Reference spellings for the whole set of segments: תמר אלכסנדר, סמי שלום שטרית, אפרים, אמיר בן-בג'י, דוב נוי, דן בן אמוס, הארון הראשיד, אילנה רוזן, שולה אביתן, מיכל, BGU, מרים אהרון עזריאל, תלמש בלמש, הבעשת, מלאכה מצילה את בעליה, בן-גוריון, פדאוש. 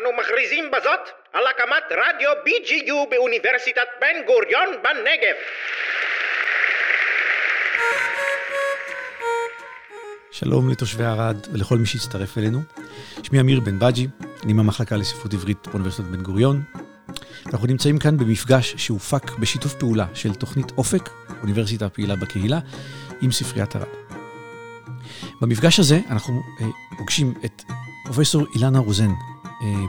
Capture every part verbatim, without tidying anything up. אנו מכריזים בזאת על הקמת רדיו בי ג'י יו באוניברסיטת בן-גוריון בנגב. שלום לתושבי ערד ולכל מי שהצטרף אלינו. שמי אמיר בן-בג'י, אני מהמחלקה לספרות עברית באוניברסיטת בן-גוריון. אנחנו נמצאים כאן במפגש שהופק בשיתוף פעולה של תוכנית אופק, אוניברסיטה פעילה בקהילה, עם ספריית ערד. במפגש הזה אנחנו אה, פוגשים את פרופסור אילנה רוזן,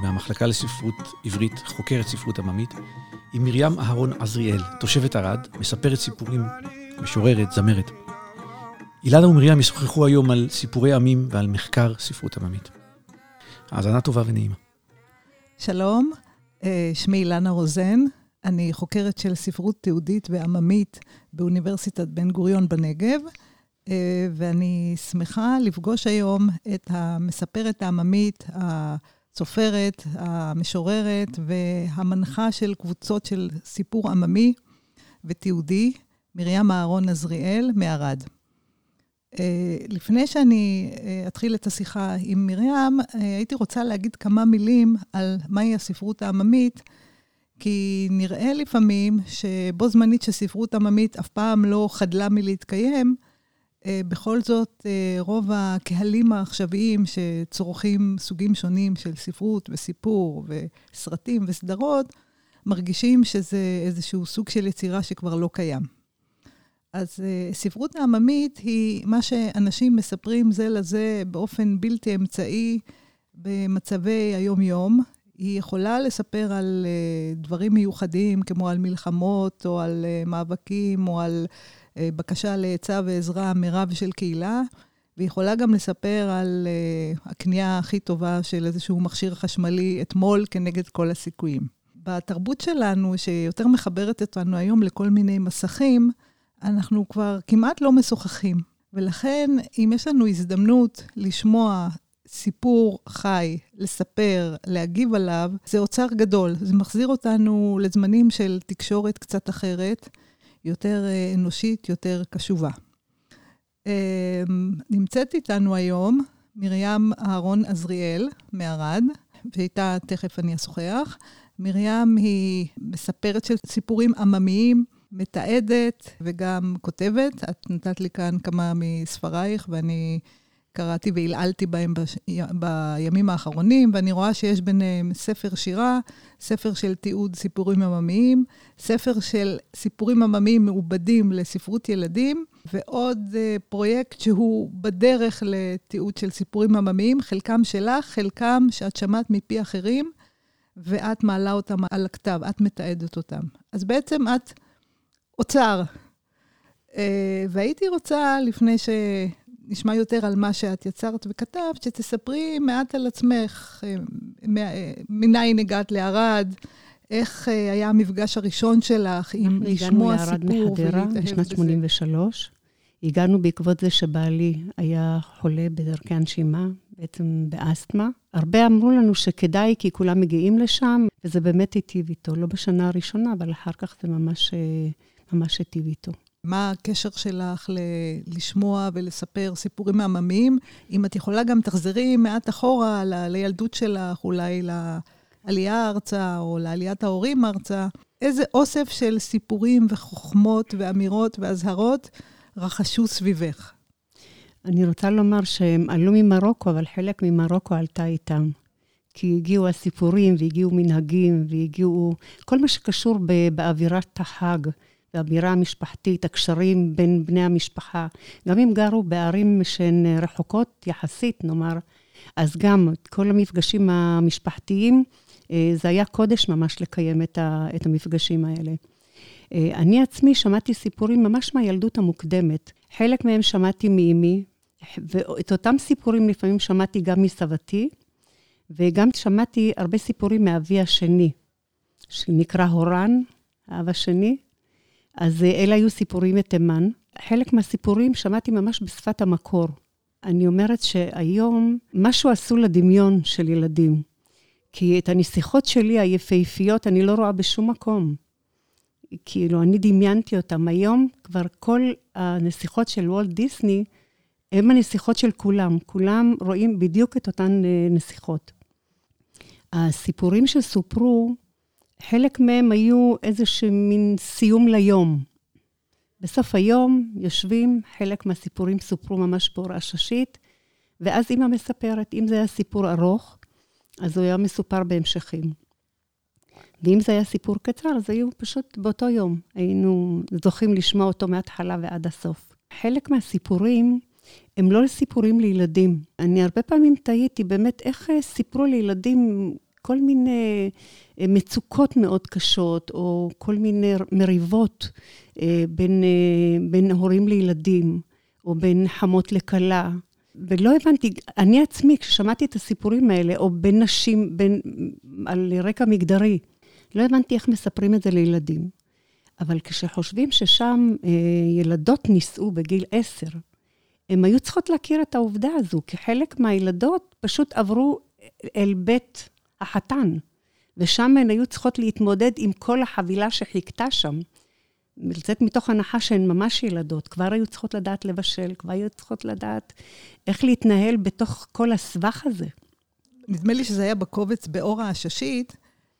מהמחלקה לספרות עברית, חוקרת ספרות עממית, עם מרים אהרון עזריאל, תושבת ערד, מספרת סיפורים, משוררת, זמרת. אילנה ומרים ישוחחו היום על סיפורי עמים ועל מחקר ספרות עממית. האזנה טובה ונעימה. שלום, שמי אילנה רוזן, אני חוקרת של ספרות תיעודית ועממית באוניברסיטת בן גוריון בנגב, ואני שמחה לפגוש היום את המספרת העממית ה... סופרת, המשוררת והמנחה של קבוצות של סיפור עממי ותיעודי, מרים אהרון עזריאל מערד. לפני שאני אתחיל את השיחה עם מרים, הייתי רוצה להגיד כמה מילים על מהי הספרות העממית, כי נראה לפעמים שבו זמנית שספרות עממית אף פעם לא חדלה מלהתקיים, בכל זאת, רוב הקהלים העכשוויים שצורכים סוגים שונים של ספרות וסיפור וסרטים וסדרות, מרגישים שזה איזשהו סוג של יצירה שכבר לא קיים. אז ספרות העממית היא מה שאנשים מספרים זה לזה באופן בלתי אמצעי במצבי היום-יום. היא יכולה לספר על דברים מיוחדים כמו על מלחמות או על מאבקים או על בקשה להיצע ועזרה מרב של קהילה, ויכולה גם לספר על uh, הקנייה הכי טובה של איזשהו מכשיר חשמלי אתמול כנגד כל הסיכויים. בתרבות שלנו, שיותר מחברת אותנו היום לכל מיני מסכים, אנחנו כבר כמעט לא משוחחים. ולכן, אם יש לנו הזדמנות לשמוע סיפור חי, לספר, להגיב עליו, זה אוצר גדול. זה מחזיר אותנו לזמנים של תקשורת קצת אחרת, יותר אנושית, יותר קשובה. נמצאת איתנו היום מרים אהרון עזריאל מערד, ואיתה תכף אני אשוחח. מרים היא מספרת של סיפורים עממיים, מתעדת וגם כותבת. את נתת לי כאן כמה מספרייך, ואני קראתי והילעלתי בהם בש... בימים האחרונים, ואני רואה שיש ביניהם ספר שירה, ספר של תיעוד סיפורים עממיים, ספר של סיפורים עממיים מעובדים לספרות ילדים, ועוד uh, פרויקט שהוא בדרך לתיעוד של סיפורים עממיים, חלקם שלך, חלקם שאת שמעת מפי אחרים, ואת מעלה אותם על הכתב, את מתעדת אותם. אז בעצם את אוצר. Uh, והייתי רוצה, לפני ש... נשמע יותר על מה שאת יצרת וכתבת, שתספרי מעט על עצמך, מניין הגעת לערד, איך היה המפגש הראשון שלך עם לשמוע סיפור ולהתאהב בזה. בשנת שמונים ושלוש, הגענו בעקבות זה שבעלי היה חולה בדרכי הנשימה, בעצם באסתמה. הרבה אמרו לנו שכדאי, כי כולם מגיעים לשם, וזה באמת היטיב איתו, לא בשנה הראשונה, אבל אחר כך זה ממש, ממש היטיב איתו. מה הקשר שלך ל- לשמוע ולספר סיפורים עממיים? אם את יכולה גם תחזרי מעט אחורה ל- לילדות שלך, אולי לעלייה ארצה, או לעליית ההורים ארצה. איזה אוסף של סיפורים וחוכמות ואמירות ואזהרות רחשו סביבך? אני רוצה לומר שהם עלו ממרוקו, אבל חלק ממרוקו עלתה איתם. כי הגיעו הסיפורים והגיעו מנהגים והגיעו כל מה שקשור באווירת החג. האווירה המשפחתית, הקשרים בין בני המשפחה, גם אם גרו בערים שהן רחוקות יחסית, נאמר, אז גם כל המפגשים המשפחתיים, זה היה קודש ממש לקיים את המפגשים האלה. אני עצמי שמעתי סיפורים ממש מהילדות המוקדמת, חלק מהם שמעתי מאמי, ואת אותם סיפורים לפעמים שמעתי גם מסבתי, וגם שמעתי הרבה סיפורים מאבי השני, שנקרא הורן, האב השני, אז אלה היו סיפורים מתימן. חלק מהסיפורים שמעתי ממש בשפת המקור. אני אומרת שהיום משהו עשו לדמיון של ילדים. כי את הנסיכות שלי, היפהפיות, אני לא רואה בשום מקום. כאילו, אני דמיינתי אותם. היום כבר כל הנסיכות של וולט דיסני, הן הנסיכות של כולם. כולם רואים בדיוק את אותן נסיכות. הסיפורים שסופרו, חלק מהם היו איזשהו מין סיום ליום. בסוף היום יושבים, חלק מהסיפורים סופרו ממש בהוראה ששית, ואז אמא מספרת, אם זה היה סיפור ארוך, אז הוא היה מסופר בהמשכים. ואם זה היה סיפור קצר, אז היו פשוט באותו יום. היינו זוכים לשמוע אותו מההתחלה ועד הסוף. חלק מהסיפורים הם לא סיפורים לילדים. אני הרבה פעמים תהיתי באמת איך סיפרו לילדים כל מיני מצוקות מאוד קשות, או כל מיני מריבות בין, בין הורים לילדים, או בין חמות לכלה. ולא הבנתי, אני עצמי, כששמעתי את הסיפורים האלה, או בין נשים, בין, על רקע מגדרי, לא הבנתי איך מספרים את זה לילדים. אבל כשחושבים ששם אה, ילדות נישאו בגיל עשר, הם היו צריכות להכיר את העובדה הזו, כי חלק מהילדות פשוט עברו אל בית החתן, ושם הן היו צריכות להתמודד עם כל החבילה שחיכתה שם, לצאת מתוך הנחה שהן ממש ילדות, כבר היו צריכות לדעת לבשל, כבר היו צריכות לדעת איך להתנהל בתוך כל הסבך הזה. נדמה לי שזה היה בקובץ באור העששית,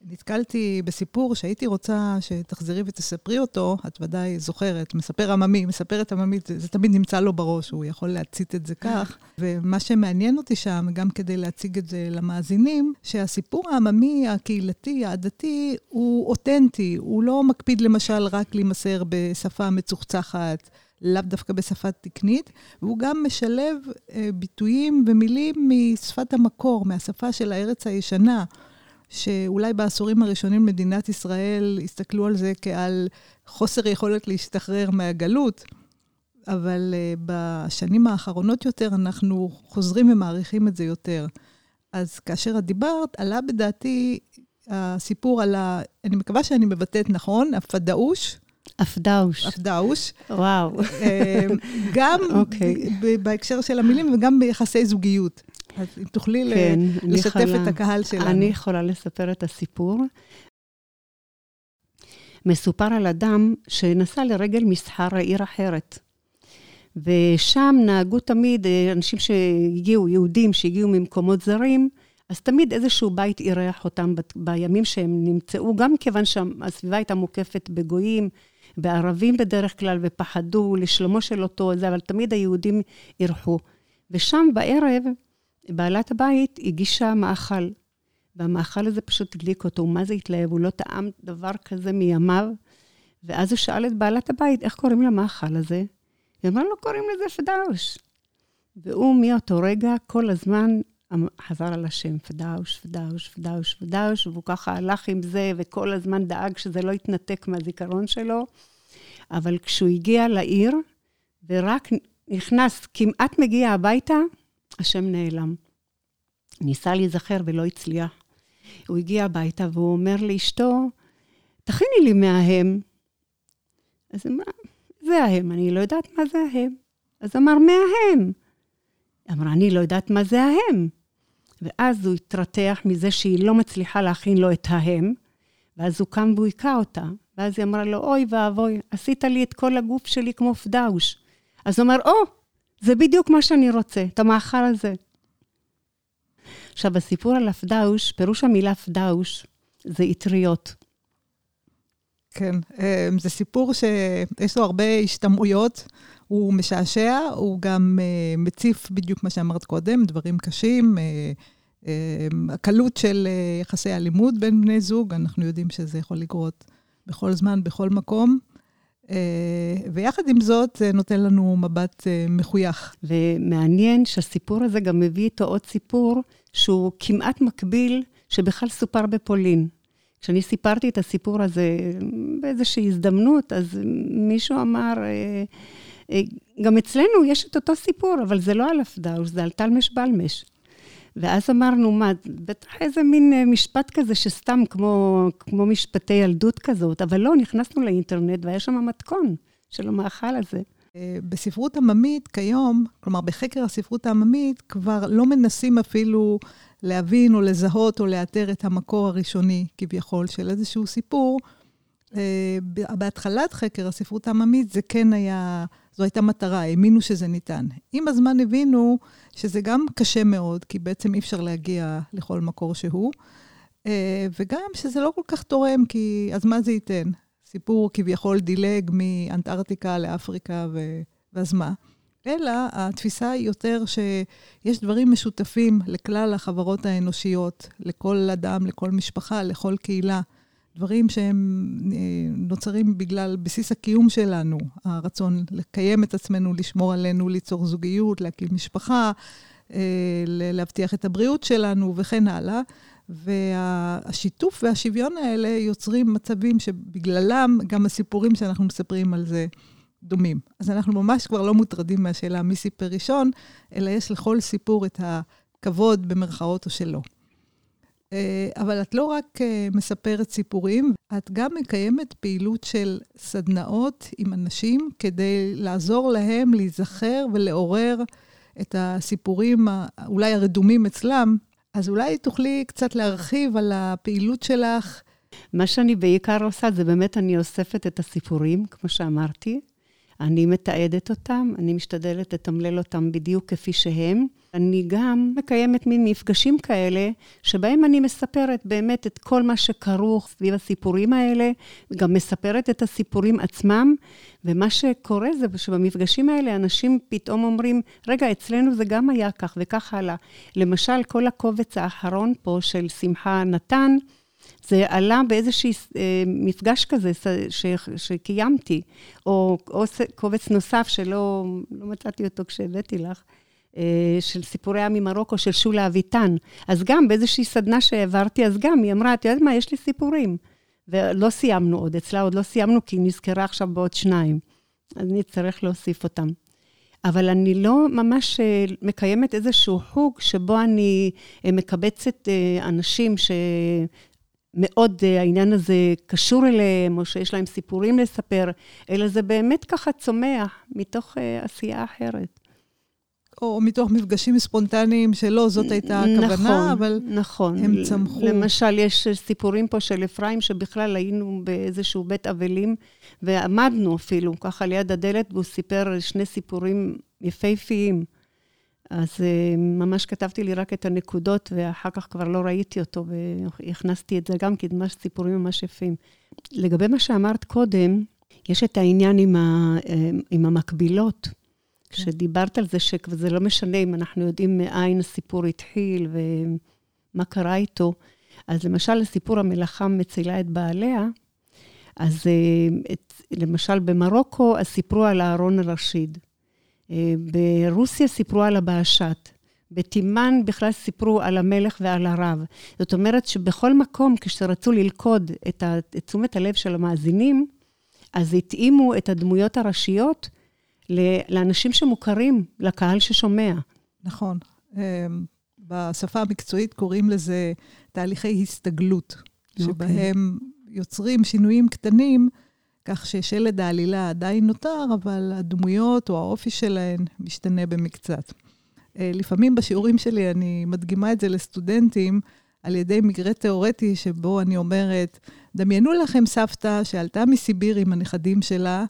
נתקלתי בסיפור שהייתי רוצה שתחזרי ותספרי אותו, את ודאי זוכרת, מספר עממי, מספרת עממית, זה תמיד נמצא לו בראש, הוא יכול להציט את זה כך, ומה שמעניין אותי שם, גם כדי להציג את זה למאזינים, שהסיפור העממי, הקהילתי, העדתי, הוא אותנטי, הוא לא מקפיד למשל רק להימסר בשפה מצוחצחת, לאו דווקא בשפה תקנית, והוא גם משלב ביטויים ומילים משפת המקור, מהשפה של הארץ הישנה, שאולי בעשורים הראשונים מדינת ישראל הסתכלו על זה כעל חוסר יכולת להשתחרר מהגלות, אבל בשנים האחרונות יותר אנחנו חוזרים ומעריכים את זה יותר. אז כאשר את דיברת, עלה בדעתי הסיפור על ה... אני מקווה שאני מבטאת נכון, הפדאוש. הפדאוש. הפדאוש. וואו. גם okay. בהקשר של המילים וגם ביחסי זוגיות. אז אם תוכלי כן, לשתף יכולה, את הקהל שלנו. אני יכולה לספר את הסיפור. מסופר על אדם שנסע לרגל מסחר העיר אחרת. ושם נהגו תמיד אנשים שהגיעו, יהודים שהגיעו ממקומות זרים, אז תמיד איזשהו בית אירח אותם ב- בימים שהם נמצאו, גם כיוון שהסביבה הייתה מוקפת בגויים, בערבים בדרך כלל, ופחדו לשלומו של אותו, אבל תמיד היהודים אירחו. ושם בערב... בעלת הבית הגישה מאכל, והמאכל הזה פשוט הדליק אותו, מה זה התלהב, הוא לא טעם דבר כזה מימיו, ואז הוא שאל את בעלת הבית, איך קוראים למאכל הזה? היא אמרה, לא קוראים לזה פדאוש. והוא מאותו רגע, כל הזמן, חזר על השם, פדאוש, פדאוש, פדאוש, פדאוש, והוא ככה הלך עם זה, וכל הזמן דאג שזה לא יתנתק מהזיכרון שלו, אבל כשהוא הגיע לעיר, ורק נכנס, כמעט מגיע הביתה, השם נעלם. ניסה להיזכר ולא הצליח. הוא הגיע הביתה והוא אומר לאשתו, תכיני לי מההם. אז מה? זה ההם, אני לא יודעת מה זה ההם. אז אמר, מההם. אמרה, אני לא יודעת מה זה ההם. ואז הוא התרתח מזה שהיא לא מצליחה להכין לו את ההם, ואז הוא קם והויקה אותה. ואז היא אמרה לו, אוי ואבוי, עשית לי את כל הגוף שלי כמו פדאוש. אז הוא אומר, או, oh, זה בדיוק מה שאני רוצה, את המאכל הזה. עכשיו, הסיפור על הפדאוש, פירוש המילה פדאוש, זה אטריות. כן, זה סיפור שיש לו הרבה השתמעויות, הוא משעשע, הוא גם מציף בדיוק מה שאמרת קודם, דברים קשים, הקלות של יחסי הלימוד בין בני זוג, אנחנו יודעים שזה יכול לקרות בכל זמן, בכל מקום. ויחד עם זאת נותן לנו מבט מחוייך. ומעניין שהסיפור הזה גם מביא איתו עוד סיפור שהוא כמעט מקביל שבכלל סופר בפולין. כשאני סיפרתי את הסיפור הזה באיזושהי הזדמנות, אז מישהו אמר, גם אצלנו יש את אותו סיפור, אבל זה לא על הפדאוש, זה על תלמש בלמש. ואז אמרנו, מה, בטח איזה מין משפט כזה שסתם כמו, כמו משפטי ילדות כזאת, אבל לא, נכנסנו לאינטרנט והיה שם המתכון של המאכל הזה. בספרות עממית כיום, כלומר בחקר הספרות העממית, כבר לא מנסים אפילו להבין או לזהות או לאתר את המקור הראשוני כביכול של איזשהו סיפור. בהתחלת חקר הספרות העממית זה כן היה... זו הייתה מטרה, האמינו שזה ניתן. עם הזמן הבינו שזה גם קשה מאוד, כי בעצם אי אפשר להגיע לכל מקור שהוא, וגם שזה לא כל כך תורם, כי אז מה זה ייתן? סיפור כביכול דילג מאנטארקטיקה לאפריקה, ואז מה? אלא התפיסה היא יותר שיש דברים משותפים לכלל החברות האנושיות, לכל אדם, לכל משפחה, לכל קהילה, דברים שהם נוצרים בגלל בסיס הקיום שלנו, הרצון לקיים את עצמנו, לשמור עלינו, ליצור זוגיות, להקים משפחה, להבטיח את הבריאות שלנו וכן הלאה. והשיתוף והשוויון האלה יוצרים מצבים שבגללם גם הסיפורים שאנחנו מספרים על זה דומים. אז אנחנו ממש כבר לא מוטרדים מהשאלה מי סיפר ראשון, אלא יש לכל סיפור את הכבוד במרכאות או שלא. אבל את לא רק מספרת סיפורים, את גם מקיימת פעילות של סדנאות עם אנשים כדי לעזור להם להיזכר ולעורר את הסיפורים אולי הרדומים אצלם. אז אולי תוכלי קצת להרחיב על הפעילות שלך. מה שאני בעיקר עושה, זה באמת אני אוספת את הסיפורים, כמו שאמרתי. אני מתעדת אותם, אני משתדלת לתמלל אותם בדיוק כפי שהם. אני גם מקיימת מין מפגשים כאלה, שבהם אני מספרת באמת את כל מה שכרוך סביב הסיפורים האלה, גם מספרת את הסיפורים עצמם, ומה שקורה זה שבמפגשים האלה אנשים פתאום אומרים, רגע, אצלנו זה גם היה כך וכך הלאה. למשל, כל הקובץ האחרון פה של שמחה נתן, זה עלה באיזשהו מפגש כזה שקיימתי, או קובץ נוסף שלא מצאתי אותו כשהבאתי לך, של סיפורי עם ממרוקו של שולה אביתן. אז גם באיזושהי סדנה שהעברתי, אז גם היא אמרה, את יודעת מה, יש לי סיפורים. ולא סיימנו עוד, אצלה עוד לא סיימנו, כי נזכרה עכשיו בעוד שניים. אז אני צריך להוסיף אותם. אבל אני לא ממש מקיימת איזשהו חוג, שבו אני מקבצת אנשים ש... מאוד העניין הזה קשור אליהם, או שיש להם סיפורים לספר, אלא זה באמת ככה צומח מתוך עשייה אחרת. או מתוך מפגשים ספונטניים שלא, זאת הייתה הכוונה, נכון, אבל נכון. הם צמחו. למשל, יש סיפורים פה של אפרים, שבכלל היינו באיזשהו בית אבלים, ועמדנו אפילו ככה ליד הדלת, והוא סיפר שני סיפורים יפהפיים. אז ממש כתבתי לי רק את הנקודות, ואחר כך כבר לא ראיתי אותו, והכנסתי את זה גם, כי ממש סיפורים ממש יפים. לגבי מה שאמרת קודם, יש את העניין עם, ה, עם המקבילות, כן. כשדיברת על זה, שזה לא משנה אם אנחנו יודעים מאין הסיפור התחיל, ומה קרה איתו. אז למשל, הסיפור המלאכה מצילה את בעליה, אז את, למשל במרוקו, אז סיפרו על הארון הראשיד. ברוסיה סיפרו על הבעשת, בתימן בכלל סיפרו על המלך ועל הרב. זאת אומרת שבכל מקום כשרצו ללכוד את תשומת הלב של המאזינים, אז התאימו את הדמויות הראשיות לאנשים שמוכרים, לקהל ששומע. נכון. בשפה המקצועית קוראים לזה תהליכי הסתגלות, שבהם יוצרים שינויים קטנים, כך ששלד העלילה עדיין נותר, אבל הדמויות או האופי שלהן משתנה במקצת. לפעמים בשיעורים שלי אני מדגימה את זה לסטודנטים, על ידי מגרה תיאורטי שבו אני אומרת, דמיינו לכם סבתא שעלתה מסיביר עם הנכדים שלה,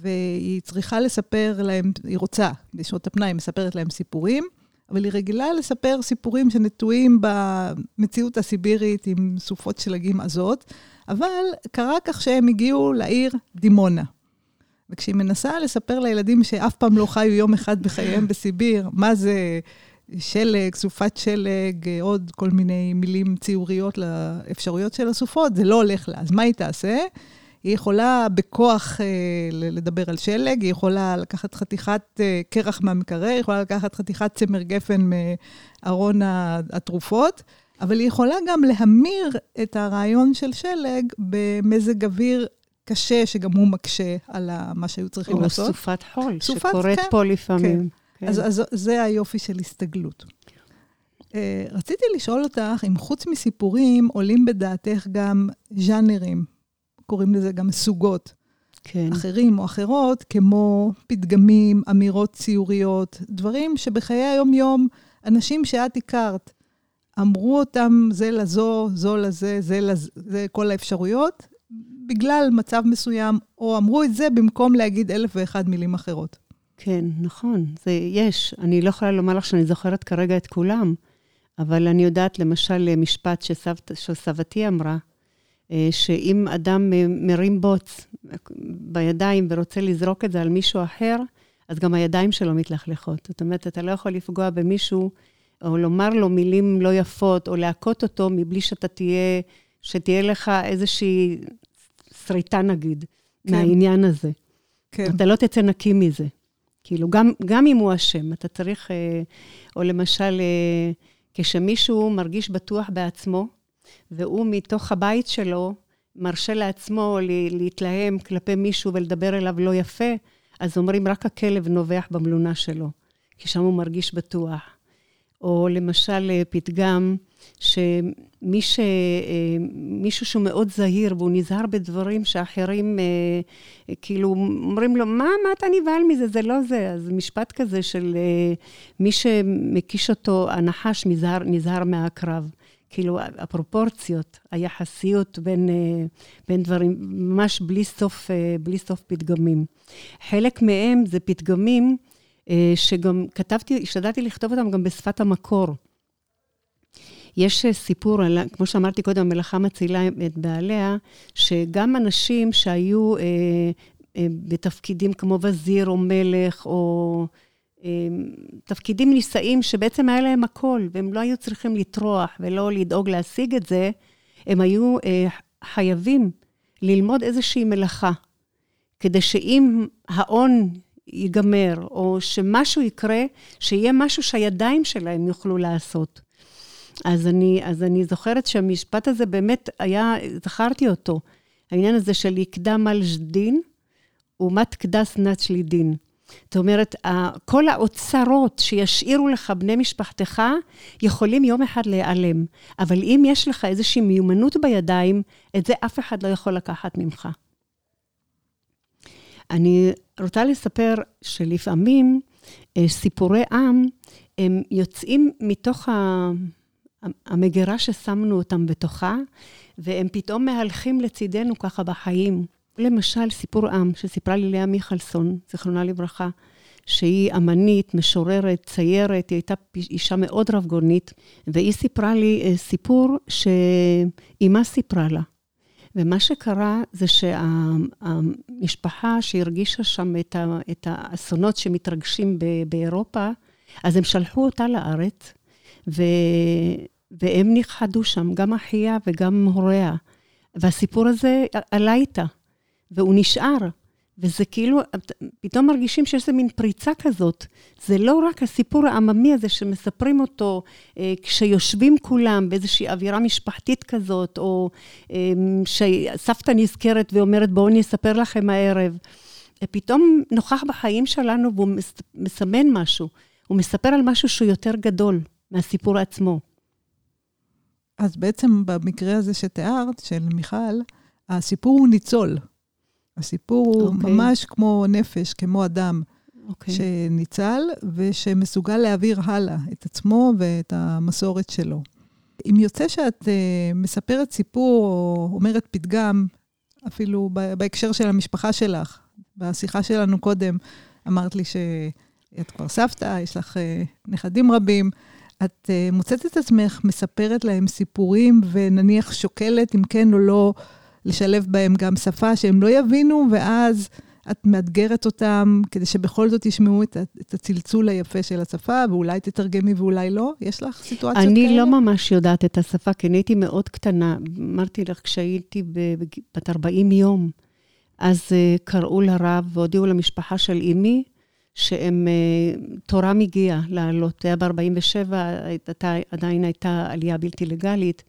והיא צריכה לספר להם, היא רוצה, בשעות הפנאי היא מספרת להם סיפורים, אבל היא רגילה לספר סיפורים שנטועים במציאות הסיבירית עם סופות שלגים עזות, אבל קרה כך שהם הגיעו לעיר דימונה. וכשהיא מנסה לספר לילדים שאף פעם לא חיו יום אחד בחייהם בסיביר, מה זה שלג, סופת שלג, עוד כל מיני מילים ציוריות לאפשרויות של הסופות, זה לא הולך לה. אז מה היא תעשה? היא יכולה בכוח לדבר על שלג, היא יכולה לקחת חתיכת קרח מהמקרר, היא יכולה לקחת חתיכת צמר גפן מארון התרופות, אבל היא יכולה גם להמיר את הרעיון של שלג במזג אוויר קשה, שגם הוא מקשה על מה שהיו צריכים לעשות. או סופת חול, שקורית פה לפעמים. אז זה היופי של הסתגלות. רציתי לשאול אותך, אם חוץ מסיפורים, עולים בדעתך גם ז'אנרים, קוראים לזה גם סוגות, כן. אחרים או אחרות, כמו פתגמים, אמירות ציוריות, דברים שבחיי היום-יום, אנשים שאת הכרת, אמרו אותם זה לזו, זו לזה, זה לזה, זה כל האפשרויות, בגלל מצב מסוים, או אמרו את זה במקום להגיד אלף ואחד מילים אחרות. כן, נכון, זה יש. אני לא יכולה לומר לך שאני זוכרת כרגע את כולם, אבל אני יודעת למשל משפט שסבת, שסבתי אמרה, שאם אדם מרים בוץ בידיים ורוצה לזרוק את זה על מישהו אחר, אז גם הידיים שלו מתלכלכות. זאת אומרת, אתה לא יכול לפגוע במישהו, או לומר לו מילים לא יפות, או להכות אותו מבלי שאתה תהיה, שתהיה לך איזושהי שריטה נגיד, כן. מהעניין הזה. כן. אתה לא תצא נקי מזה. כאילו, גם, גם אם הוא אשם, אתה צריך, או למשל, כשמישהו מרגיש בטוח בעצמו, והוא מתוך הבית שלו, מרשה לעצמו להתלהם כלפי מישהו ולדבר אליו לא יפה, אז אומרים רק הכלב נובח במלונה שלו, כי שם הוא מרגיש בטוח. או למשל פתגם, שמישהו שהוא מאוד זהיר, והוא נזהר בדברים שאחרים, כאילו אומרים לו, מה, מה אתה נבהל מזה, זה לא זה. אז משפט כזה של מי שמקיש אותו, הנחש נזהר, נזהר מהקרב. כאילו הפרופורציות, היחסיות בין, בין דברים, ממש בלי סוף, בלי סוף פתגמים. חלק מהם זה פתגמים, שגם כתבתי, השתדלתי לכתוב אותם גם בשפת המקור. יש סיפור, כמו שאמרתי קודם, מלאכה מצילה את בעליה, שגם אנשים שהיו בתפקידים כמו וזיר או מלך, או תפקידים נישאים שבעצם היה להם הכל, והם לא היו צריכים לטרוח ולא לדאוג להשיג את זה, הם היו חייבים ללמוד איזושהי מלאכה, כדי שאם העון ייגמר, או שמשהו יקרה, שיהיה משהו שהידיים שלהם יוכלו לעשות. אז אני, אז אני זוכרת שהמשפט הזה באמת היה, זכרתי אותו, העניין הזה של יקדם על שדין, ומת קדס נצ' לידין. זאת אומרת, כל האוצרות שישאירו לך בני משפחתך, יכולים יום אחד להיעלם. אבל אם יש לך איזושהי מיומנות בידיים, את זה אף אחד לא יכול לקחת ממך. אני רוצה לספר שלפעמים סיפורי עם, הם יוצאים מתוך המגירה ששמנו אותם בתוכה, והם פתאום מהלכים לצידנו ככה בחיים. למשל, סיפור עם שסיפרה לי לאה מיכלסון, זיכרונה לברכה, שהיא אמנית, משוררת, ציירת, היא הייתה אישה מאוד רבגונית, והיא סיפרה לי סיפור שאימה סיפרה לה. ומה שקרה זה שהמשפחה שהרגישה שם את, ה, את האסונות שמתרגשים ב, באירופה, אז הם שלחו אותה לארץ, ו, והם נכחדו שם, גם אחיה וגם הוריה. והסיפור הזה עלה איתה, והוא נשאר. וזה כאילו, פתאום מרגישים שיש מין פריצה כזאת. זה לא רק הסיפור העממי הזה שמספרים אותו אה, כשיושבים כולם באיזושהי אווירה משפחתית כזאת, או אה, שסבתא נזכרת ואומרת, בואו אני אספר לכם הערב. פתאום נוכח בחיים שלנו והוא מס, מסמן משהו. הוא מספר על משהו שהוא יותר גדול מהסיפור עצמו. אז בעצם במקרה הזה שתיארת, של מיכל, הסיפור הוא ניצול. הסיפור okay. הוא ממש כמו נפש, כמו אדם okay. שניצל, ושמסוגל להעביר הלאה את עצמו ואת המסורת שלו. אם יוצא שאת uh, מספרת סיפור, או אומרת פתגם, אפילו בהקשר של המשפחה שלך, בשיחה שלנו קודם, אמרת לי שאת כבר סבתא, יש לך uh, נכדים רבים, את uh, מוצאת את עצמך, מספרת להם סיפורים, ונניח שוקלת אם כן או לא, לשלב בהם גם שפה שהם לא יבינו, ואז את מאתגרת אותם, כדי שבכל זאת ישמעו את, את הצלצול היפה של השפה, ואולי תתרגמי ואולי לא. יש לך סיטואציות אני כאלה? אני לא ממש יודעת את השפה, כי אני הייתי מאוד קטנה. אמרתי לך, כשהייתי בת ארבעים יום, אז uh, קראו לרב, והודיעו למשפחה של אמי, שהם, uh, תורם הגיעה לעלות. היה ב-ארבעים ושבע, הייתה, עדיין הייתה עלייה בלתי לגלית,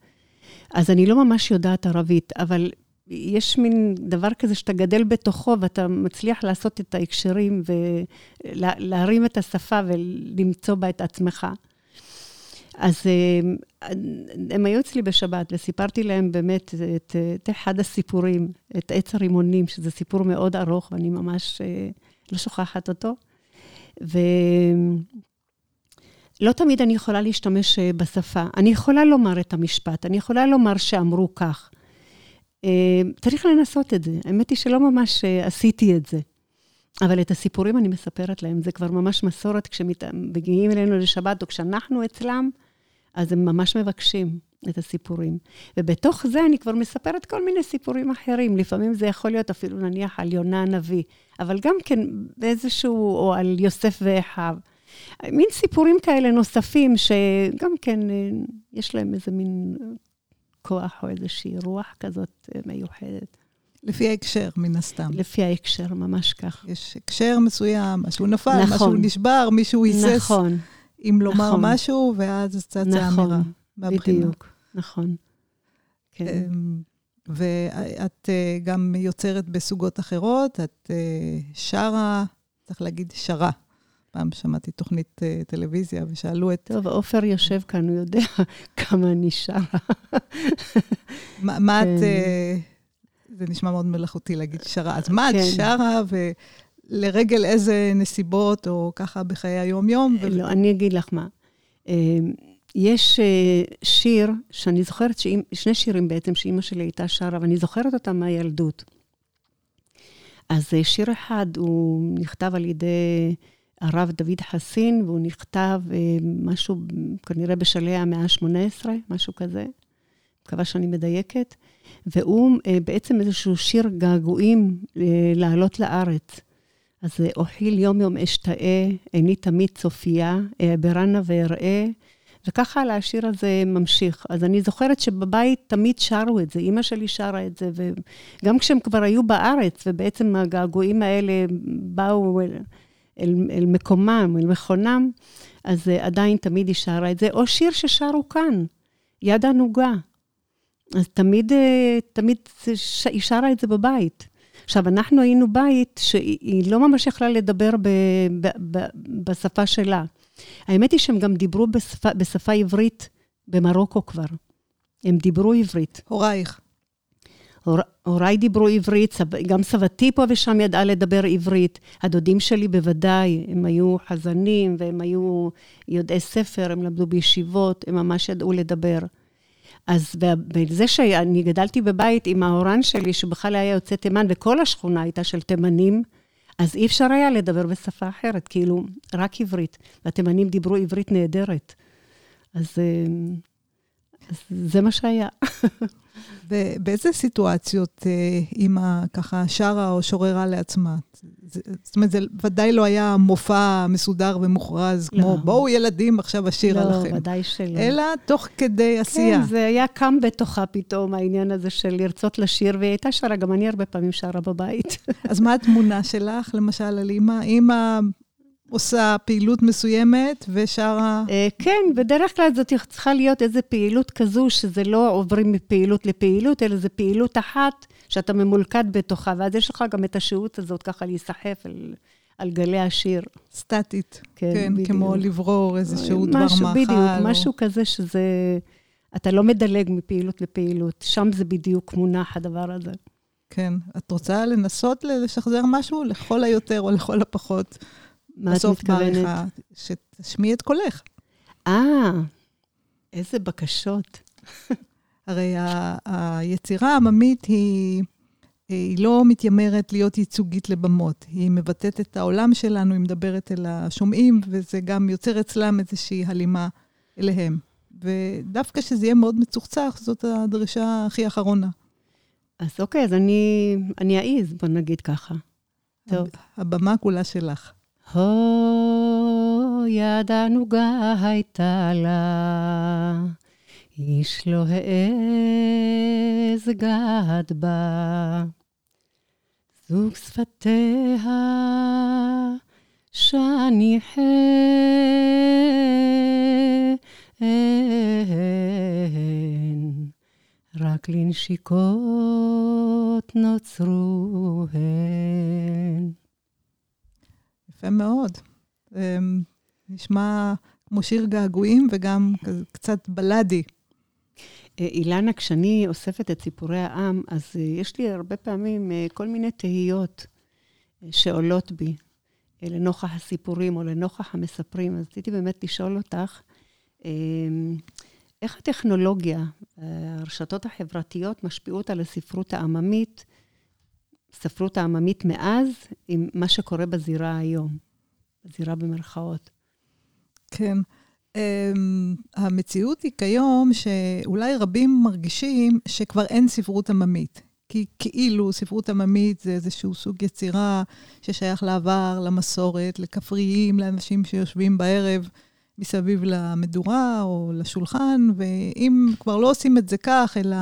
אז אני לא ממש יודעת ערבית, אבל יש מין דבר כזה שאתה גדל בתוכו, ואתה מצליח לעשות את ההקשרים, ולהרים את השפה, ולמצוא בה את עצמך. אז הם היו אצלי בשבת, וסיפרתי להם באמת את, את אחד הסיפורים, את עץ הרימונים, שזה סיפור מאוד ארוך, ואני ממש לא שוכחת אותו. ו... לא תמיד אני יכולה להשתמש בשפה. אני יכולה לומר את המשפט, אני יכולה לומר שאמרו כך. צריך לנסות את זה. האמת היא שלא ממש עשיתי את זה. אבל את הסיפורים אני מספרת להם. זה כבר ממש מסורת, כשמגיעים אלינו לשבת, או כשאנחנו אצלם, אז הם ממש מבקשים את הסיפורים. ובתוך זה אני כבר מספרת כל מיני סיפורים אחרים. לפעמים זה יכול להיות אפילו נניח על יונה הנביא, אבל גם כן באיזשהו, או על יוסף ואחיו. מין סיפורים כאלה נוספים שגם כן יש להם איזה מין כוח או איזושהי רוח כזאת מיוחדת. לפי ההקשר, מן הסתם. לפי ההקשר, ממש כך. יש הקשר מסוים, משהו נפל, נכון. משהו נשבר, מישהו היסס. נכון. אם לומר נכון. משהו, ואז צצה נכון. אמירה. מהבחינה. בדיוק, נכון. כן. ואת גם יוצרת בסוגות אחרות, את שרה, צריך להגיד שרה. פעם שמעתי תוכנית טלוויזיה, ושאלו את... טוב, עופר יושב כאן, הוא יודע כמה אני שרה. מה את... זה נשמע מאוד מלאכותי להגיד שרה. אז מה את שרה, ולרגל איזה נסיבות, או ככה בחיי היום-יום? לא, אני אגיד לך מה. יש שיר, שאני זוכרת, שני שירים בעצם, שאימא שלי הייתה שרה, ואני זוכרת אותם מהילדות. אז שיר אחד, הוא נכתב על ידי... הרב דוד חסין, והוא נכתב משהו, כנראה בשלהי המאה ה-שמונה עשרה, משהו כזה, מקווה שאני מדייקת, והוא בעצם איזשהו שיר געגועים לעלות לארץ. אז אוחיל יום יום אשתאה, איני תמיד צופייה, ברנה והראה, וככה על השיר הזה ממשיך. אז אני זוכרת שבבית תמיד שרו את זה, אמא שלי שרה את זה, וגם כשהם כבר היו בארץ, ובעצם הגעגועים האלה באו... אל, אל מקומם, אל מכונם, אז uh, עדיין תמיד היא שרה את זה, או שיר ששרו כאן, יד הנוגה. אז תמיד, uh, תמיד ש... היא שרה את זה בבית. עכשיו, אנחנו היינו בית שהיא לא ממש יכלה לדבר ב... ב... ב... בשפה שלה. האמת היא שהם גם דיברו בשפה, בשפה עברית במרוקו כבר. הם דיברו עברית. הורייך. הוריי דיברו עברית, גם סבתי פה ושם ידעה לדבר עברית. הדודים שלי בוודאי, הם היו חזנים, והם היו יודעי ספר, הם למדו בישיבות, הם ממש ידעו לדבר. אז בזה שאני גדלתי בבית עם ההורן שלי, שבכלל היה יוצא תימן, וכל השכונה הייתה של תימנים, אז אי אפשר היה לדבר בשפה אחרת, כאילו רק עברית. והתימנים דיברו עברית נהדרת. אז... אז זה מה שהיה. ובאיזה סיטואציות אימא ככה שרה או שוררה לעצמה? זאת אומרת, זה ודאי לא היה מופע מסודר ומוכרז, כמו בואו ילדים עכשיו השיר עליכם. לא, ודאי שלא. אלא תוך כדי עשייה. כן, זה היה קם בתוכה פתאום, העניין הזה של לרצות לשיר, והיא הייתה שרה, גם אני הרבה פעמים שרה בבית. אז מה התמונה שלך, למשל, על אימא? אימא... עושה פעילות מסוימת ושרה... כן, בדרך כלל זאת צריכה להיות איזו פעילות כזו, שזה לא עוברים מפעילות לפעילות, אלא זו פעילות אחת שאתה ממולכד בתוכה, ואז יש לך גם את השעות הזאת ככה להיסחף על, על גלי השיר. סטטית. כן, כן כמו לברור איזשהו דבר מאכל. בדיוק, או... משהו כזה שזה... אתה לא מדלג מפעילות לפעילות, שם זה בדיוק מונח הדבר הזה. כן, את רוצה לנסות לשחזר משהו לכל היותר או לכל הפחות... בסוף מעריכה, שתשמיע את קולך. אה, איזה בקשות. הרי ה- היצירה העממית היא, היא לא מתיימרת להיות ייצוגית לבמות. היא מבטאת את העולם שלנו, היא מדברת אל השומעים, וזה גם יוצר אצלם איזושהי הלימה אליהם. ודווקא שזה יהיה מאוד מצוחצח, זאת הדרישה הכי אחרונה. אז אוקיי, אז אני, אני אעיז, בוא נגיד ככה. טוב. הבמה כולה שלך. הו, יד הנוגה הייתה לה, איש לא העז געת בה. זוג שפתיה שאני חן, רק לנשיקות נוצרו הן. מאוד. נשמע כמו שיר געגועים וגם קצת בלדי. אילנה, כשאני אוספת את סיפורי העם, אז יש לי הרבה פעמים כל מיני תהיות שעולות בי לנוכח הסיפורים או לנוכח המספרים. אז רציתי באמת לשאול אותך, איך הטכנולוגיה, הרשתות החברתיות משפיעות על הספרות העממית, ספרות העממית מאז, עם מה שקורה בזירה היום, בזירה במרכאות. כן, המציאות היא כיום שאולי רבים מרגישים שכבר אין ספרות עממית. כי כאילו ספרות עממית זה איזשהו סוג יצירה ששייך לעבר, למסורת, לכפריים, לאנשים שיושבים בערב מסביב למדורה או לשולחן, ואם כבר לא עושים את זה כך, אלא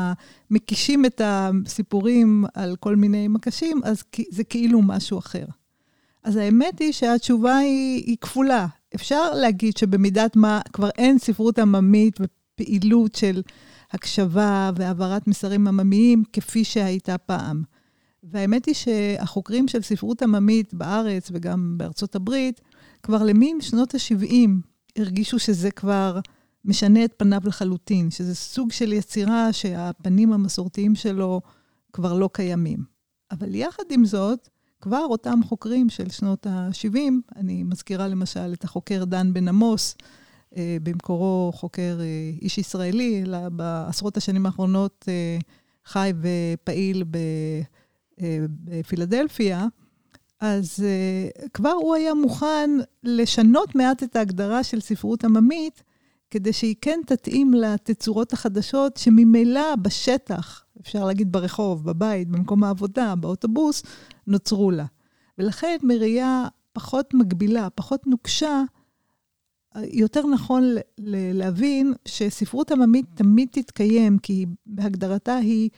מקישים את הסיפורים על כל מיני מקשים, אז זה כאילו משהו אחר. אז האמת היא שהתשובה היא, היא כפולה. אפשר להגיד שבמידת מה כבר אין ספרות עממית ופעילות של הקשבה והעברת מסרים עממיים כפי שהייתה פעם. והאמת היא שהחוקרים של ספרות עממית בארץ וגם בארצות הברית, כבר למין שנות ה-שבעים הרגישו שזה כבר משנה את פניו לחלוטין, שזה סוג של יצירה שהפנים המסורתיים שלו כבר לא קיימים. אבל יחד עם זאת, כבר אותם חוקרים של שנות ה-שבעים, אני מזכירה למשל את החוקר דן בן אמוס, במקורו חוקר איש ישראלי, אלא בעשרות השנים האחרונות חי ופעיל בפילדלפיה, אז כבר הוא היה מוכן לשנות מעט את ההגדרה של ספרות עממית, כדי שהיא כן תתאים לתצורות החדשות שממילא בשטח, אפשר להגיד ברחוב, בבית, במקום העבודה, באוטובוס, נוצרו לה. ולכן מראייה פחות מגבילה, פחות נוקשה, יותר נכון להבין שספרות עממית תמיד תתקיים, כי בהגדרתה היא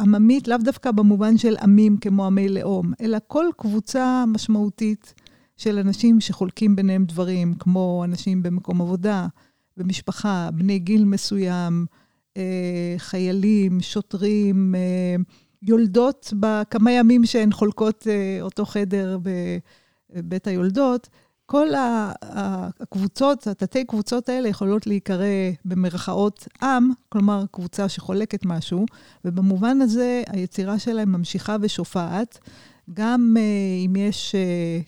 עממית לאו דווקא במובן של עמים כמו עמי לאום, אלא כל קבוצה משמעותית של אנשים שחולקים ביניהם דברים, כמו אנשים במקום עבודה, במשפחה, בני גיל מסוים, חיילים, שוטרים, יולדות בכמה ימים שהן חולקות אותו חדר בבית היולדות, כל הקבוצות, התתי קבוצות האלה יכולות להיקרא במרכאות עם, כלומר קבוצה שחולקת משהו, ובמובן הזה היצירה שלהם ממשיכה ושופעת, גם אם יש,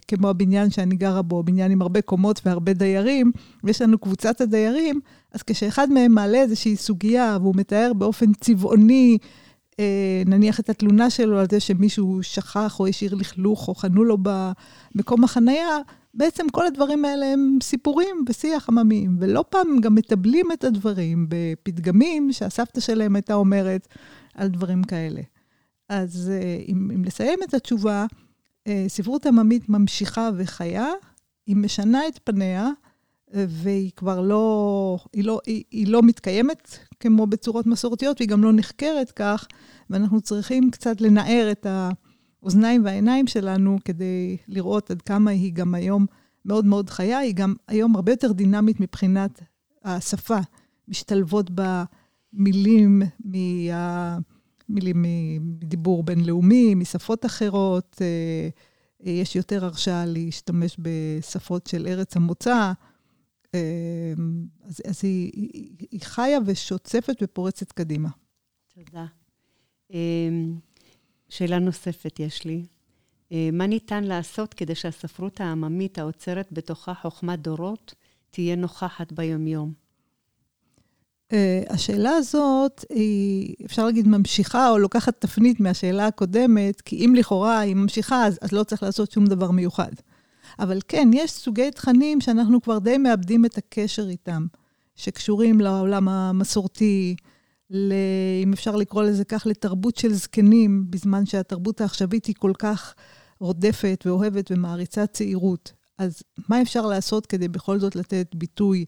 כמו הבניין שאני גרה בו, בניין עם הרבה קומות והרבה דיירים, ויש לנו קבוצת הדיירים, אז כשאחד מהם מעלה איזושהי סוגיה, והוא מתאר באופן צבעוני, נניח את התלונה שלו על זה שמישהו שכח או השאיר לכלוך, או חנו לו במקום החנייה, בעצם כל הדברים האלה הם סיפורים ושיח עממיים, ולא פעם גם מטבלים את הדברים בפתגמים שהסבתא שלהם הייתה אומרת על דברים כאלה. אז אם, אם לסיים את התשובה, ספרות עממית ממשיכה וחיה, היא משנה את פניה, והיא כבר לא, היא לא, היא, היא לא מתקיימת כמו בצורות מסורתיות, והיא גם לא נחקרת כך, ואנחנו צריכים קצת לנער את ה... אוזניים והעיניים שלנו, כדי לראות עד כמה היא גם היום מאוד מאוד חיה, היא גם היום הרבה יותר דינמית מבחינת השפה, משתלבות במילים, מילים מדיבור בינלאומי, משפות אחרות, יש יותר הרשאה להשתמש בשפות של ארץ המוצא, אז, אז היא, היא חיה ושוצפת ופורצת קדימה. תודה. שאלה נוספת יש לי. מה ניתן לעשות כדי שהספרות העממית האוצרת בתוכה חוכמת דורות תהיה נוכחת ביומיום? השאלה הזאת היא, אפשר להגיד, ממשיכה או לוקחת תפנית מהשאלה הקודמת, כי אם לכאורה היא ממשיכה, אז, אז לא צריך לעשות שום דבר מיוחד. אבל כן, יש סוגי תכנים שאנחנו כבר די מאבדים את הקשר איתם, שקשורים לעולם המסורתי, ל... אם אפשר לקרוא לזה כך, לתרבות של זקנים, בזמן שהתרבות העכשווית היא כל כך רודפת ואוהבת ומעריצה צעירות. אז מה אפשר לעשות כדי בכל זאת לתת ביטוי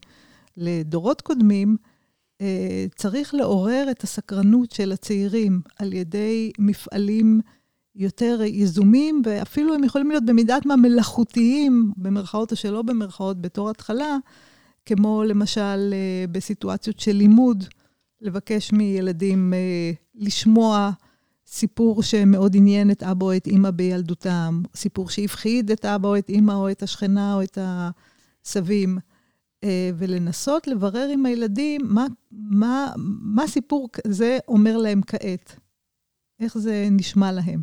לדורות קודמים? צריך לעורר את הסקרנות של הצעירים על ידי מפעלים יותר יזומים, ואפילו הם יכולים להיות במידת מה מלאכותיים, במרכאות או שלא במרכאות, בתור התחלה, כמו למשל בסיטואציות של לימוד, לבקש מילדים אה, לשמוע סיפור שמאוד עניין את אבא או את אמא בילדותם, סיפור שהפחיד את אבא או את אמא או את השכנה או את הסבים, אה, ולנסות לברר עם הילדים מה, מה, מה סיפור כזה אומר להם כעת, איך זה נשמע להם.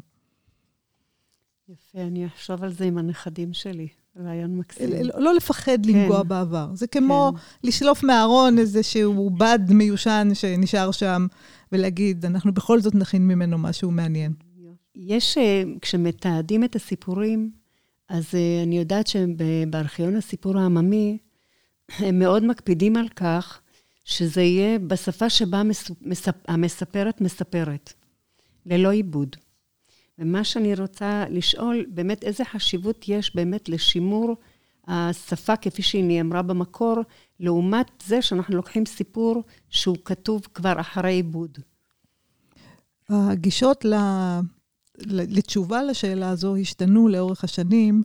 יפה, אני אחשוב על זה עם הנכדים שלי. רעיון מקסים. לא לפחד לנגוע בעבר. זה כמו לשלוף מהארון איזשהו בד מיושן שנשאר שם, ולהגיד, אנחנו בכל זאת נכין ממנו משהו מעניין. יש, כשמתעדים את הסיפורים, אז אני יודעת שבארכיון הסיפור העממי, הם מאוד מקפידים על כך, שזה יהיה בשפה שבה המספרת מספרת, ללא עיבוד. ומה שאני רוצה לשאול, באמת איזה חשיבות יש באמת לשימור השפה כפי שהיא נאמרה במקור, לעומת זה שאנחנו לוקחים סיפור שהוא כתוב כבר אחרי עיבוד. הגישות לתשובה לשאלה הזו השתנו לאורך השנים,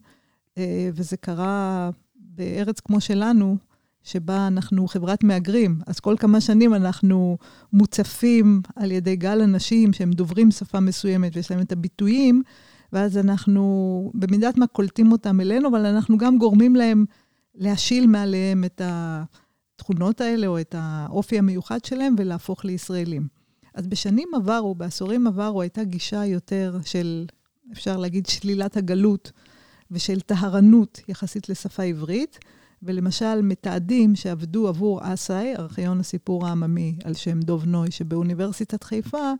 וזה קרה בארץ כמו שלנו, שבה אנחנו חברת מאגרים, אז כל כמה שנים אנחנו מוצפים על ידי גל אנשים שהם דוברים שפה מסוימת ויש להם את הביטויים, ואז אנחנו במידת מה קולטים אותם אלינו, אבל אנחנו גם גורמים להם להשיל מעליהם את התכונות האלה או את האופי המיוחד שלהם ולהפוך לישראלים. אז בשנים עברו, בעשורים עברו, הייתה גישה יותר של, אפשר להגיד, שלילת הגלות ושל טהרנות יחסית לשפה עברית, ולמשל מתעדים שעבדו עבור אסאי, ארכיון הסיפור העממי על שם דוב נוי שבאוניברסיטת חיפה,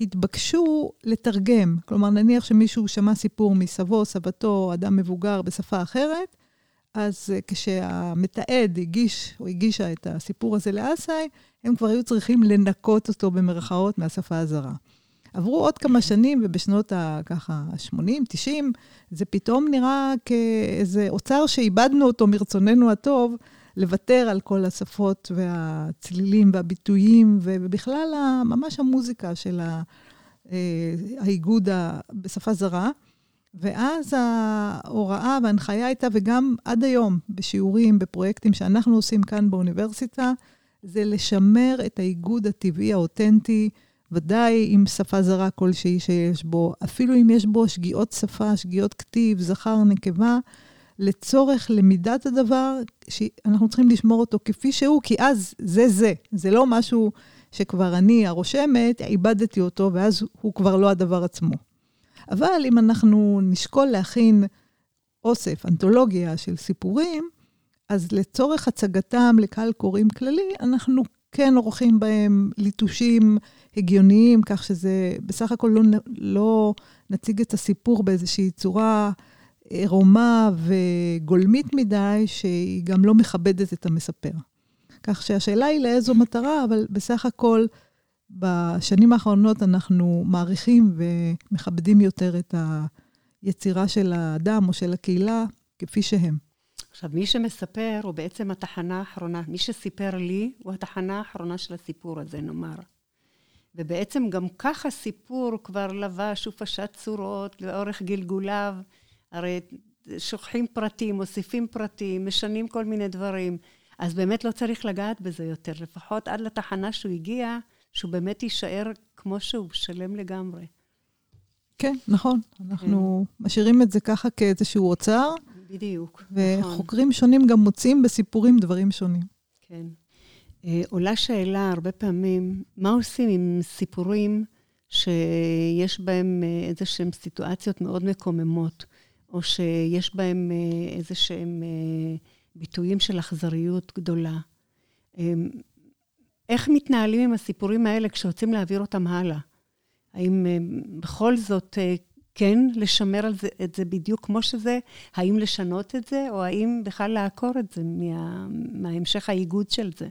התבקשו לתרגם. כלומר, נניח שמישהו שמע סיפור מסבו, סבתו, אדם מבוגר בשפה אחרת, אז כשהמתעד הגיש או הגישה את הסיפור הזה לאסאי, הם כבר היו צריכים לנקות אותו במרכאות מהשפה הזרה. עברו עוד כמה שנים, ובשנות ה-שמונים, תשעים, זה פתאום נראה כאיזה אוצר שאיבדנו אותו מרצוננו הטוב, לוותר על כל השפות והצלילים והביטויים, ובכלל ממש המוזיקה של האיגוד בשפה זרה. ואז ההוראה וההנחיה הייתה, וגם עד היום בשיעורים, בפרויקטים שאנחנו עושים כאן באוניברסיטה, זה לשמר את האיגוד הטבעי האותנטי, ודאי עם שפה זרה כלשהי שיש בו, אפילו אם יש בו שגיאות שפה, שגיאות כתיב, זכר, נקבה, לצורך למידת הדבר, שאנחנו צריכים לשמור אותו כפי שהוא, כי אז זה זה, זה לא משהו שכבר אני הרושמת, איבדתי אותו, ואז הוא כבר לא הדבר עצמו. אבל אם אנחנו נשקול להכין אוסף, אנתולוגיה של סיפורים, אז לצורך הצגתם לקהל קוראים כללי, אנחנו כן עורכים בהם ליטושים הגיוניים, כך שזה בסך הכל לא, לא נציג את הסיפור באיזושהי צורה עירומה וגולמית מדי, שהיא גם לא מכבדת את המספר. כך שהשאלה היא לאיזו מטרה, אבל בסך הכל בשנים האחרונות אנחנו מעריכים ומכבדים יותר את היצירה של האדם או של הקהילה כפי שהם. עכשיו, מי שמספר הוא בעצם התחנה האחרונה, מי שסיפר לי הוא התחנה האחרונה של הסיפור הזה, נאמר. ובעצם גם ככה סיפור כבר לבש ופשט צורות לאורך גלגוליו, הרי שוכחים פרטים, מוסיפים פרטים, משנים כל מיני דברים, אז באמת לא צריך לגעת בזה יותר, לפחות עד לתחנה שהוא הגיע, שהוא באמת יישאר כמו שהוא, שלם לגמרי. כן, נכון. אנחנו משאירים את זה ככה כאיזשהו אוצר. בדיוק. וחוקרים שונים גם מוצאים בסיפורים דברים שונים. כן. עולה שאלה הרבה פעמים, מה עושים עם סיפורים שיש בהם איזשהם סיטואציות מאוד מקוממות, או שיש בהם איזשהם ביטויים של אכזריות גדולה? איך מתנהלים עם הסיפורים האלה כשרוצים להעביר אותם הלאה? האם בכל זאת כן לשמר את זה בדיוק כמו שזה? האם לשנות את זה? או האם בכלל לעקור את זה מה, מההמשך האיגוד של זה?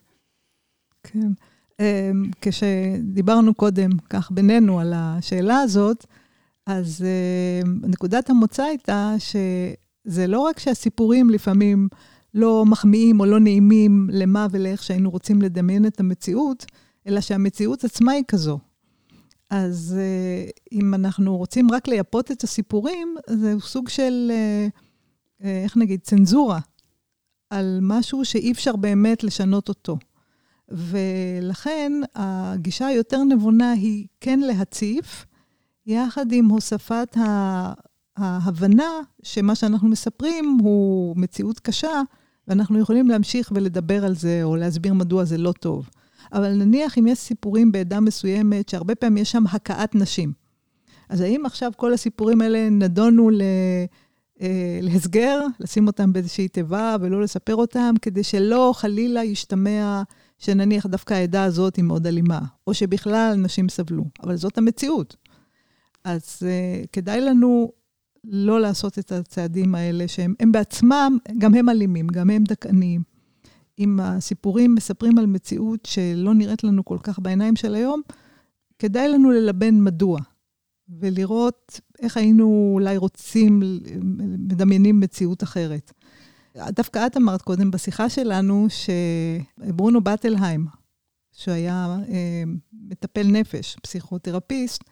כן. כשדיברנו קודם כך בינינו על השאלה הזאת, אז נקודת המוצא הייתה שזה לא רק שהסיפורים לפעמים לא מחמיאים או לא נעימים למה ולאיך שהיינו רוצים לדמיין את המציאות, אלא שהמציאות עצמה היא כזו. אז אם אנחנו רוצים רק לייפות את הסיפורים, זה סוג של, איך נגיד, צנזורה, על משהו שאי אפשר באמת לשנות אותו. ולכן הגישה היותר נבונה היא כן להציף, יחד עם הוספת ההבנה שמה שאנחנו מספרים הוא מציאות קשה, ואנחנו יכולים להמשיך ולדבר על זה, או להסביר מדוע זה לא טוב. אבל נניח אם יש סיפורים בעדה מסוימת, שהרבה פעמים יש שם הקעת נשים. אז האם עכשיו כל הסיפורים האלה נדונו להסגר, לשים אותם באיזושהי תיבה ולא לספר אותם, כדי שלא חלילה ישתמע שנניח דווקא העדה הזאת היא מאוד אלימה, או שבכלל נשים סבלו. אבל זאת המציאות. אז כדאי לנו לא לעשות את הצעדים האלה, שהם בעצמם, גם הם אלימים, גם הם דכאניים. אם הסיפורים מספרים על מציאות שלא נראית לנו כל כך בעיניים של היום, כדאי לנו ללבן מדוע, ולראות איך היינו אולי רוצים, מדמיינים מציאות אחרת. דווקא את אמרת קודם בשיחה שלנו, שברונו בטלהיים, שהיה אה, מטפל נפש, פסיכותרפיסט,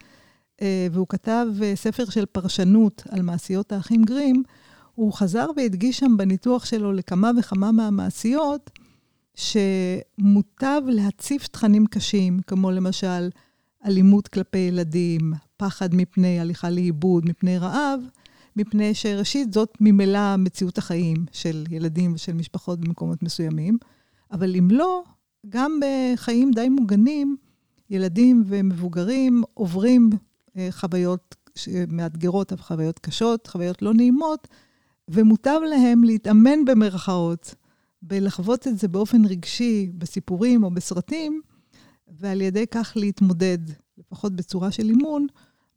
אה, והוא כתב אה, ספר של פרשנות על מעשיות האחים גרים, הוא חזר והדגיש שם בניתוח שלו לכמה וכמה מהמעשיות, שמוטב להציף תכנים קשים, כמו למשל אלימות כלפי ילדים, פחד מפני הליכה לאיבוד, מפני רעב, מפני שראשית זאת ממילא מציאות החיים של ילדים ושל משפחות במקומות מסוימים, אבל אם לא, גם בחיים די מוגנים, ילדים ומבוגרים עוברים חוויות מאתגרות, חוויות קשות, חוויות לא נעימות, ומוטב להם להתאמן במרכאות, ולחוות את זה באופן רגשי, בסיפורים או בסרטים, ועל ידי כך להתמודד, לפחות בצורה של אימון,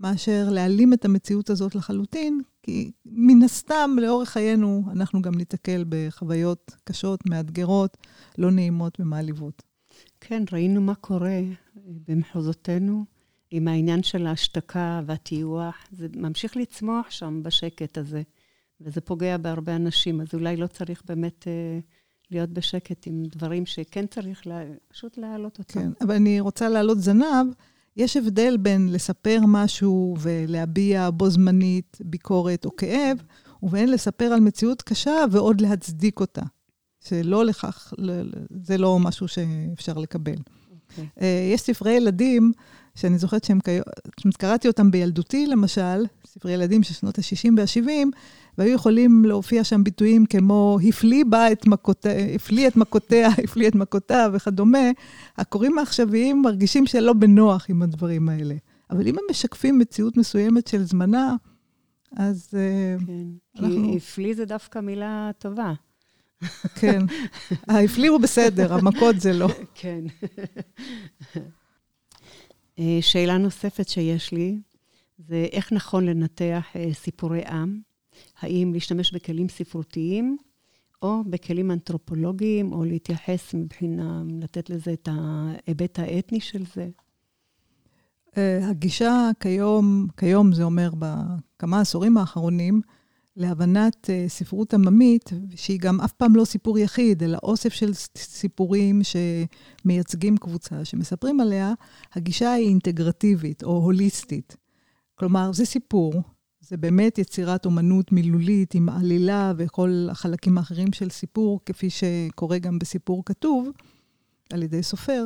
מאשר להעלים את המציאות הזאת לחלוטין, כי מן הסתם לאורך חיינו אנחנו גם נתקל בחוויות קשות, מאתגרות, לא נעימות ומעליבות. כן, ראינו מה קורה במחוזותינו עם העניין של ההשתקה והטיוח, זה ממשיך לצמוח שם בשקט הזה, וזה פוגע בהרבה אנשים, אז אולי לא צריך באמת אה, להיות בשקט עם דברים שכן צריך לה, פשוט להעלות אותם. כן, אבל אני רוצה להעלות זנב, יש הבדל בין לספר משהו ולהביע בו זמנית ביקורת או כאב, ובין לספר על מציאות קשה ועוד להצדיק אותה. שלא לכך, זה לא משהו שאפשר לקבל. Okay. יש ספרי ילדים, שאני זוכרת שהם, קראתי אותם בילדותי למשל, ספרי ילדים של שנות ה-שישים וה-שבעים, והיו יכולים להופיע שם ביטויים כמו, הפליא בה את מכותה, הפליא את מכותיה, הפליא את מכותה וכדומה, הקוראים העכשוויים מרגישים שלא בנוח עם הדברים האלה. אבל אם הם משקפים מציאות מסוימת של זמנה, אז... כן, אנחנו... כי הפליא זה דווקא מילה טובה. כן, ההפליא הוא בסדר, המכות זה לא. כן. שאלה נוספת שיש לי, זה איך נכון לנתח סיפורי עם, האם להשתמש בכלים ספרותיים, או בכלים אנתרופולוגיים, או להתייחס מבחינה, לתת לזה את ההיבט האתני של זה? הגישה כיום, כיום זה אומר בכמה עשורים האחרונים, להבנת ספרות עממית, שהיא גם אף פעם לא סיפור יחיד, אלא אוסף של סיפורים שמייצגים קבוצה, שמספרים עליה, הגישה היא אינטגרטיבית או הוליסטית. כלומר, זה סיפור, זה באמת יצירת אומנות מילולית עם עלילה וכל החלקים האחרים של סיפור, כפי שקורה גם בסיפור כתוב, על ידי סופר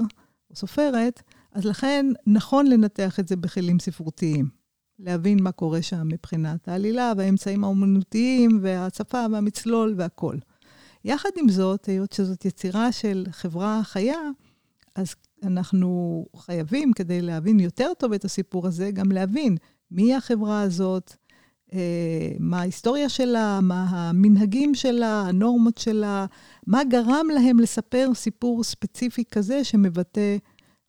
או סופרת, אז לכן נכון לנתח את זה בכלים ספרותיים. להבין מה קורה שם מבחינת העלילה, והאמצעים האומנותיים, והצפה והמצלול והכל. יחד עם זאת, היות שזאת יצירה של חברה חיה, אז אנחנו חייבים, כדי להבין יותר טוב את הסיפור הזה, גם להבין מי החברה הזאת, מה ההיסטוריה שלה, מה המנהגים שלה, הנורמות שלה, מה גרם להם לספר סיפור ספציפי כזה שמבטא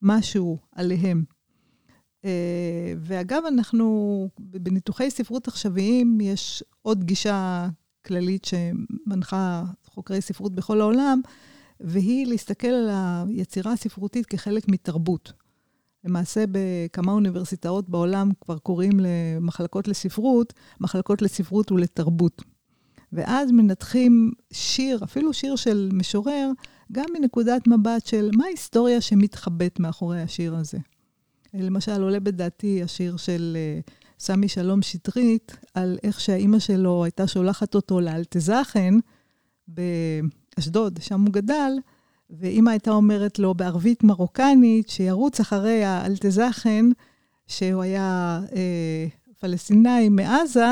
משהו עליהם. ואגב, אנחנו, בניתוחי ספרות עכשוויים, יש עוד גישה כללית שמנחה חוקרי ספרות בכל העולם, והיא להסתכל על היצירה הספרותית כחלק מתרבות. למעשה, בכמה אוניברסיטאות בעולם כבר קוראים למחלקות לספרות, מחלקות לספרות ולתרבות. ואז מנתחים שיר, אפילו שיר של משורר, גם מנקודת מבט של מה ההיסטוריה שמתחבאת מאחורי השיר הזה. למשל, עולה בדעתי השיר של סמי שלום שטרית, על איך שהאימא שלו הייתה שולחת אותו לאלטזכן, באשדוד, שם הוא גדל, ואימא הייתה אומרת לו בערבית מרוקנית, שירוץ אחרי האלטזכן, שהוא היה אה, פלסטיני מעזה,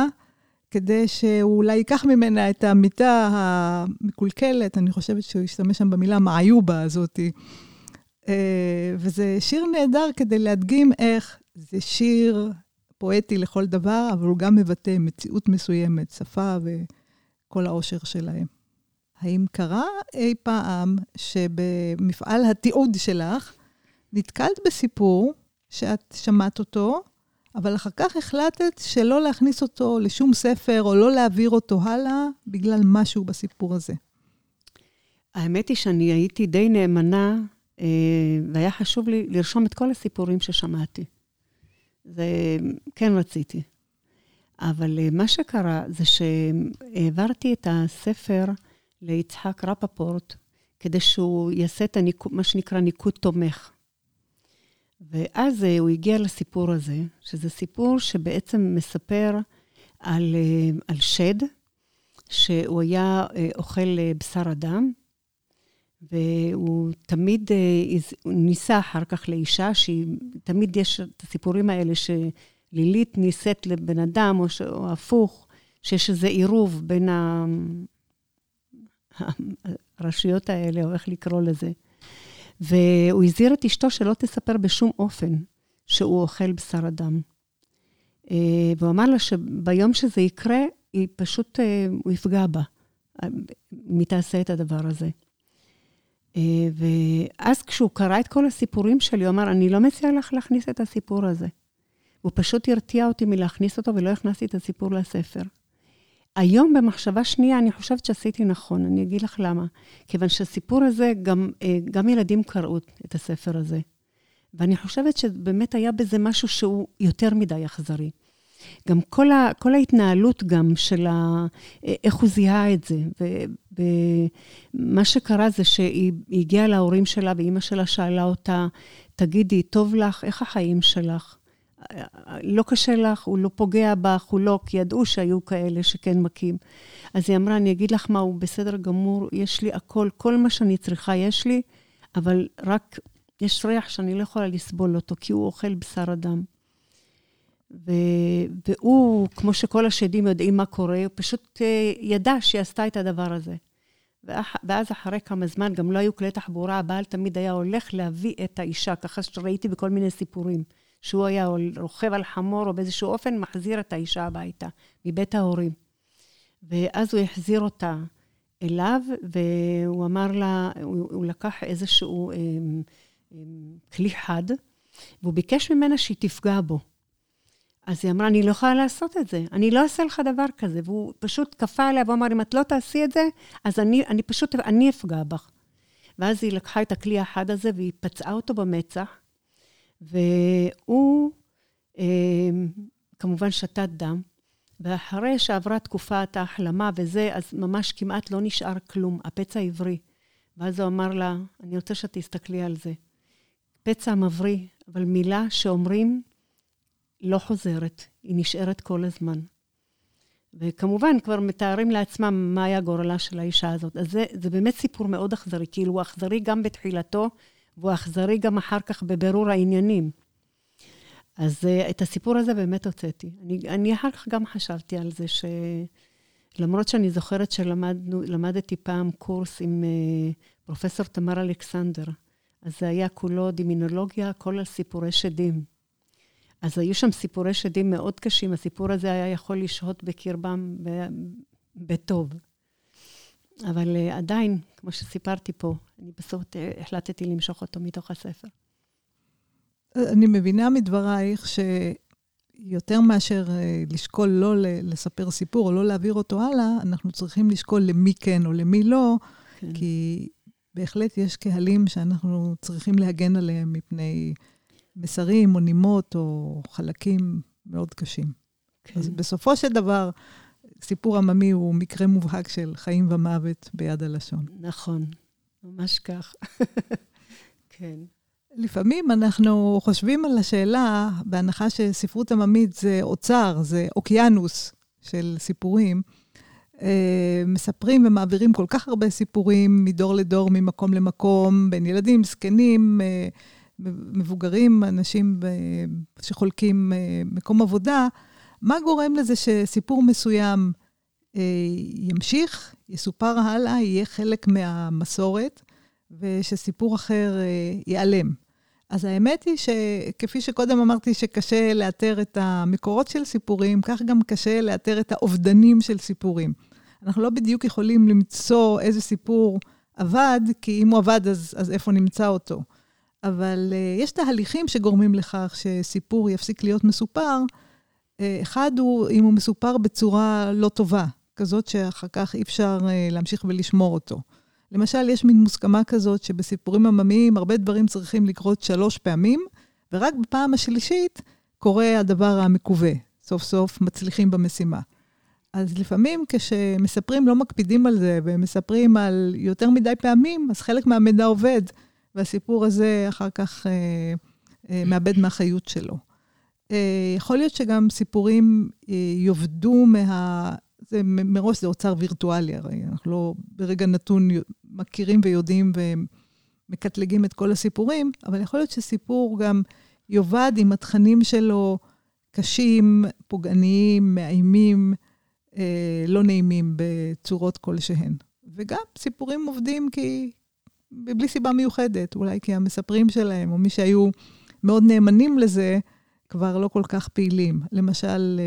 כדי שהוא אולי ייקח ממנה את המיטה המקולקלת, אני חושבת שהוא ישתמש שם במילה מעיובה הזאת, Uh, וזה שיר נהדר כדי להדגים איך זה שיר פואטי לכל דבר, אבל הוא גם מבטא מציאות מסוימת, שפה וכל העושר שלהם. האם קרה אי פעם שבמפעל התיעוד שלך נתקלת בסיפור שאת שמעת אותו, אבל אחר כך החלטת שלא להכניס אותו לשום ספר או לא להעביר אותו הלאה בגלל משהו בסיפור הזה? האמת היא שאני הייתי די נאמנה, והיה חשוב לי לרשום את כל הסיפורים ששמעתי. זה כן רציתי. אבל מה שקרה זה שהעברתי את הספר ליצחק רפפורט, כדי שהוא יעשה את הניקוד, מה שנקרא ניקוד תומך. ואז הוא הגיע לסיפור הזה, שזה סיפור שבעצם מספר על, על שד, שהוא היה אוכל בשר אדם, והוא תמיד ניסה אחר כך לאישה, שתמיד יש את הסיפורים האלה שלילית ניסית לבן אדם, או, ש... או הפוך, שיש איזה עירוב בין ה... הרשויות האלה, או איך לקרוא לזה. והוא הזהיר את אשתו שלא תספר בשום אופן שהוא אוכל בשר אדם. והוא אמר לה שביום שזה יקרה, היא פשוט, הוא יפגע בה, מי תעשה את הדבר הזה. ואז כשהוא קרא את כל הסיפורים שלי, הוא אמר, אני לא מציע לך להכניס את הסיפור הזה. הוא פשוט הרתיע אותי מלהכניס אותו, ולא הכנסתי את הסיפור לספר. היום במחשבה שנייה, אני חושבת שעשיתי נכון, אני אגיד לך למה. כיוון שהסיפור הזה, גם, גם ילדים קראו את הספר הזה. ואני חושבת שבאמת היה בזה משהו שהוא יותר מדי אכזרי. גם כל, ה, כל ההתנהלות גם של ה, איך הוא זיהה את זה. ומה שקרה זה שהיא הגיעה להורים שלה, ואימא שלה שאלה אותה, תגידי, טוב לך, איך החיים שלך? לא קשה לך, הוא לא פוגע בך, הוא לא, כי ידעו שהיו כאלה שכן מכים. אז היא אמרה, אני אגיד לך מה, הוא בסדר גמור, יש לי הכל, כל מה שאני צריכה יש לי, אבל רק יש ריח שאני לא יכולה לסבול אותו, כי הוא אוכל בשר אדם. והוא, כמו שכל השדים יודעים מה קורה, הוא פשוט ידע שהיא עשתה את הדבר הזה. ואז אחרי כמה זמן, גם לא היו כלי תחבורה, הבעל תמיד היה הולך להביא את האישה, ככה שראיתי בכל מיני סיפורים. שהוא היה רוכב על חמור, או באיזשהו אופן מחזיר את האישה הביתה, מבית ההורים. ואז הוא החזיר אותה אליו, והוא אמר לה, הוא, הוא לקח איזשהו אה, אה, כלי חד, והוא ביקש ממנה שהיא תפגע בו. אז היא אמרה, אני לא יכולה לעשות את זה, אני לא אעשה לך דבר כזה, והוא פשוט קפא עליה, והוא אמר, אם את לא תעשי את זה, אז אני, אני פשוט, אני אפגע בך. ואז היא לקחה את הכלי החד הזה, והיא פצעה אותו במצח, והוא כמובן שתת דם, ואחרי שעברה תקופת ההחלמה וזה, אז ממש כמעט לא נשאר כלום, הפצע עברי. ואז הוא אמר לה, אני רוצה שתסתכלי על זה. פצע מבריא, אבל מילה שאומרים לא חוזרת, היא נשארת כל הזמן. וכמובן כבר מתארים לעצמם מה היה גורלה של האישה הזאת. אז זה, זה באמת סיפור מאוד אכזרי, כאילו הוא אכזרי גם בתחילתו, והוא אכזרי גם אחר כך בבירור העניינים. אז את הסיפור הזה באמת הוצאתי. אני, אני אחר כך גם חשבתי על זה, שלמרות שאני זוכרת שלמדתי פעם קורס עם פרופסור תמר אלכסנדר, אז זה היה כולו דמינולוגיה, כל על סיפורי שדים. אז היו שם סיפורי שדים מאוד קשים, הסיפור הזה היה יכול לשהות בקרבם בטוב. אבל עדיין, כמו שסיפרתי פה, אני בסוף החלטתי למשוך אותו מתוך הספר. אני מבינה מדברייך שיותר מאשר לשקול לא לספר סיפור או לא להעביר אותו הלאה, אנחנו צריכים לשקול למי כן או למי לא, כן. כי בהחלט יש קהלים שאנחנו צריכים להגן עליהם מפני מסרים או נימות או חלקים מאוד קשים. כן. אז בסופו של דבר, סיפור עממי הוא מקרה מובהק של חיים ומוות ביד הלשון. נכון, ממש כך. כן. לפעמים אנחנו חושבים על השאלה, בהנחה שספרות עממית זה אוצר, זה אוקיינוס של סיפורים, מספרים ומעבירים כל כך הרבה סיפורים, מדור לדור, ממקום למקום, בין ילדים, זקנים, מבוגרים, אנשים שחולקים מקום עבודה, מה גורם לזה שסיפור מסוים אה, ימשיך, יסופר הלאה, יהיה חלק מהמסורת, ושסיפור אחר אה, ייעלם? אז האמת היא שכפי שקודם אמרתי שקשה לאתר את המקורות של סיפורים, כך גם קשה לאתר את האובדנים של סיפורים. אנחנו לא בדיוק יכולים למצוא איזה סיפור עבד, כי אם הוא עבד אז, אז איפה נמצא אותו. אבל אה, יש תהליכים שגורמים לכך שסיפור יפסיק להיות מסופר, אחד הוא אם הוא מסופר בצורה לא טובה, כזאת שאחר כך אי אפשר להמשיך ולשמור אותו. למשל, יש מין מוסכמה כזאת שבסיפורים עממיים הרבה דברים צריכים לקרות שלוש פעמים, ורק בפעם השלישית קורה הדבר המקווה. סוף סוף מצליחים במשימה. אז לפעמים כשמספרים לא מקפידים על זה, ומספרים על יותר מדי פעמים, אז חלק מהמידע עובד, והסיפור הזה אחר כך אה, אה, מאבד מהחיות שלו. אה, יכול להיות שגם סיפורים אה, יובדו מה... זה, מראש זה אוצר וירטואלי, הרי אנחנו לא ברגע נתון מכירים ויודעים ומקטלגים את כל הסיפורים, אבל יכול להיות שסיפור גם יובד עם התכנים שלו קשים, פוגעניים, מאיימים, אה, לא נעימים בצורות כלשהן. וגם סיפורים עובדים כי... בלי סיבה מיוחדת, אולי כי המספרים שלהם, או מי שהיו מאוד נאמנים לזה, כבר לא כל כך פעילים. למשל,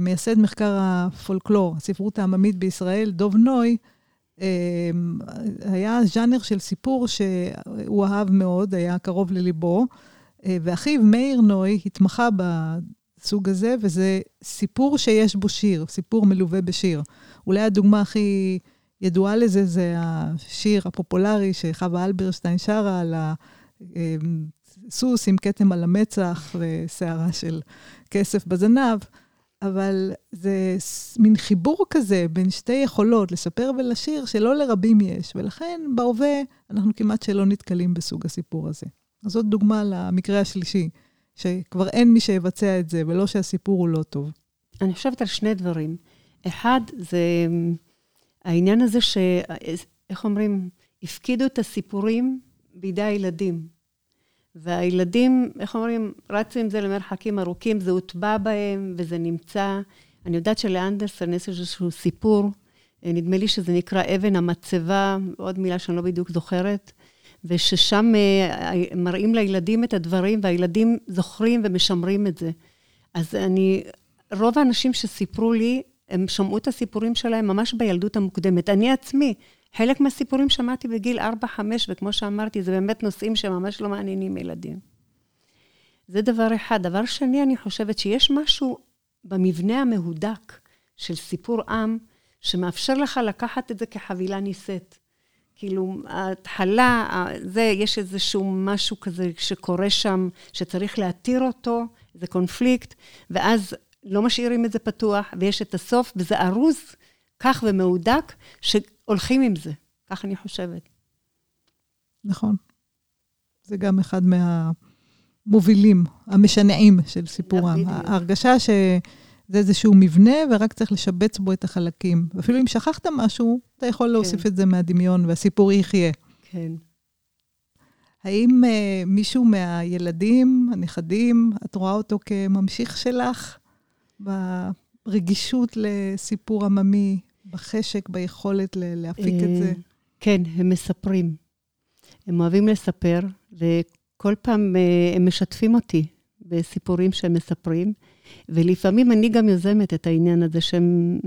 מייסד מחקר הפולקלור, הספרות העממית בישראל, דוב נוי, היה ז'אנר של סיפור שהוא אהב מאוד, היה קרוב לליבו, ואחיו מאיר נוי התמחה בסוג הזה, וזה סיפור שיש בו שיר, סיפור מלווה בשיר. אולי הדוגמה הכי... ידועה לזה, זה השיר הפופולרי שחווה אלברשטיין שרה על הסוס עם קטם על המצח ושערה של כסף בזנב, אבל זה מין חיבור כזה בין שתי יכולות, לספר ולשיר, שלא לרבים יש, ולכן בהווה אנחנו כמעט שלא נתקלים בסוג הסיפור הזה. אז זאת דוגמה למקרה השלישי, שכבר אין מי שיבצע את זה, ולא שהסיפור הוא לא טוב. אני חושבת על שני דברים. אחד זה... העניין הזה ש... איך אומרים? הפקידו את הסיפורים בידי הילדים. והילדים, איך אומרים? רצו עם זה למרחקים ארוכים, זה הוטבע בהם וזה נמצא. אני יודעת שלאנדרסן יש איזשהו סיפור, נדמה לי שזה נקרא אבן המצבה, עוד מילה שאני לא בדיוק זוכרת, וששם מראים לילדים את הדברים, והילדים זוכרים ומשמרים את זה. אז אני... רוב האנשים שסיפרו לי, הם שמעו את הסיפורים שלהם ממש בילדות המוקדמת. אני עצמי, חלק מהסיפורים שמעתי בגיל ארבע חמש, וכמו שאמרתי, זה באמת נושאים שממש לא מעניינים ילדים. זה דבר אחד. דבר שני, אני חושבת שיש משהו במבנה המהודק של סיפור עם, שמאפשר לך לקחת את זה כחבילה ניסית. כאילו, ההתחלה, זה, יש איזשהו משהו כזה שקורה שם, שצריך להתיר אותו, זה קונפליקט, ואז... לא משאירים את זה פתוח, ויש את הסוף, וזה ארוז, כך ומעודק, שהולכים עם זה. כך אני חושבת. נכון. זה גם אחד מהמובילים, המשנעים של סיפורם. ההרגשה שזה איזשהו מבנה, ורק צריך לשבץ בו את החלקים. ואפילו אם שכחת משהו, אתה יכול להוסיף את זה מהדמיון, והסיפור יחיה. כן. האם מישהו מהילדים, הנכדים, את רואה אותו כממשיך שלך? ברגישות לסיפור עממי, בחשק, ביכולת להפיק את זה. כן, הם מספרים. הם אוהבים לספר, וכל פעם הם משתפים אותי בסיפורים שהם מספרים, ולפעמים אני גם יוזמת את העניין הזה, שהם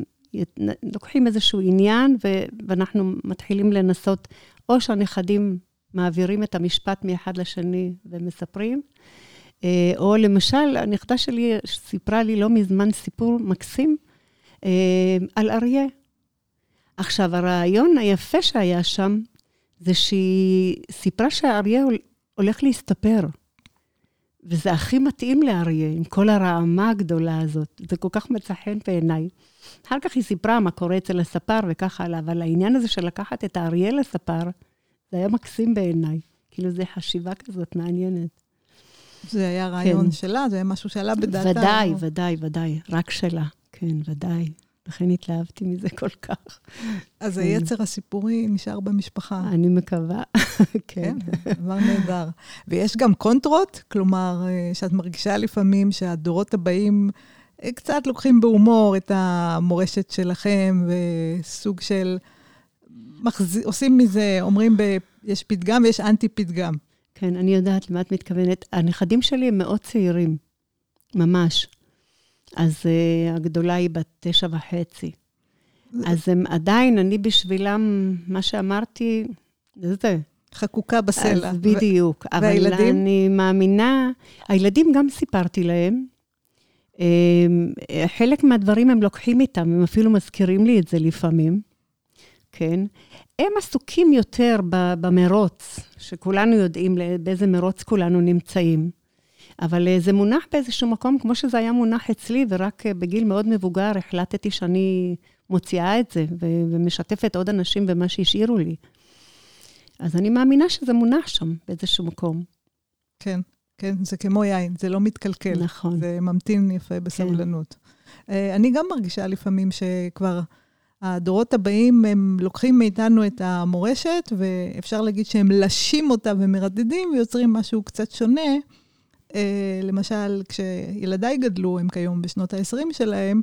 לוקחים איזשהו עניין, ואנחנו מתחילים לנסות, או שהנכדים מעבירים את המשפט מאחד לשני ומספרים, או למשל, הנכדה שלי סיפרה לי לא מזמן סיפור מקסים על אריה. עכשיו, הרעיון היפה שהיה שם, זה שהיא סיפרה שהאריה הולך להסתפר. וזה הכי מתאים לאריה, עם כל הרעמה הגדולה הזאת. זה כל כך מצא חן בעיניי. אחר כך היא סיפרה מה קורה אצל הספר וכך הלאה, אבל העניין הזה של לקחת את האריה לספר, זה היה מקסים בעיניי. כאילו, זה חשיבה כזאת מעניינת. זה היה רעיון כן. שלה, זה היה משהו שעלה בדעתה. ודאי, או... ודאי, ודאי, רק שלה. כן, ודאי. לכן התלהבתי מזה כל כך. אז כן. היצר הסיפורי נשאר במשפחה. אני מקווה, כן. כן, דבר נהדר. ויש גם קונטרות, כלומר, שאת מרגישה לפעמים שהדורות הבאים קצת לוקחים בהומור את המורשת שלכם, וסוג של, מחז... עושים מזה, אומרים, ב... יש פתגם ויש אנטי פתגם. כן, אני יודעת למה את מתכוונת. הנכדים שלי הם מאוד צעירים, ממש. אז uh, הגדולה היא בת תשע וחצי. אז הם עדיין, אני בשבילם, מה שאמרתי, זה זה. חקוקה בסלע. אז בדיוק. ו... אבל והילדים? אני מאמינה, הילדים גם סיפרתי להם. חלק מהדברים הם לוקחים איתם, הם אפילו מזכירים לי את זה לפעמים. כן? הם עסוקים יותר במרוץ, שכולנו יודעים באיזה מרוץ כולנו נמצאים. אבל זה מונח באיזשהו מקום, כמו שזה היה מונח אצלי, ורק בגיל מאוד מבוגר החלטתי שאני מוציאה את זה, ומשתפת עוד אנשים במה שהשאירו לי. אז אני מאמינה שזה מונח שם, באיזשהו מקום. כן, כן, זה כמו יין, זה לא מתקלקל. נכון. זה ממתין יפה בסבלנות. כן. אני גם מרגישה לפעמים שכבר הדורות הבאים, הם לוקחים מאיתנו את המורשת, ואפשר להגיד שהם לשים אותה ומרדדים, ויוצרים משהו קצת שונה. למשל, כשילדיי גדלו, הם כיום בשנות ה-עשרים שלהם,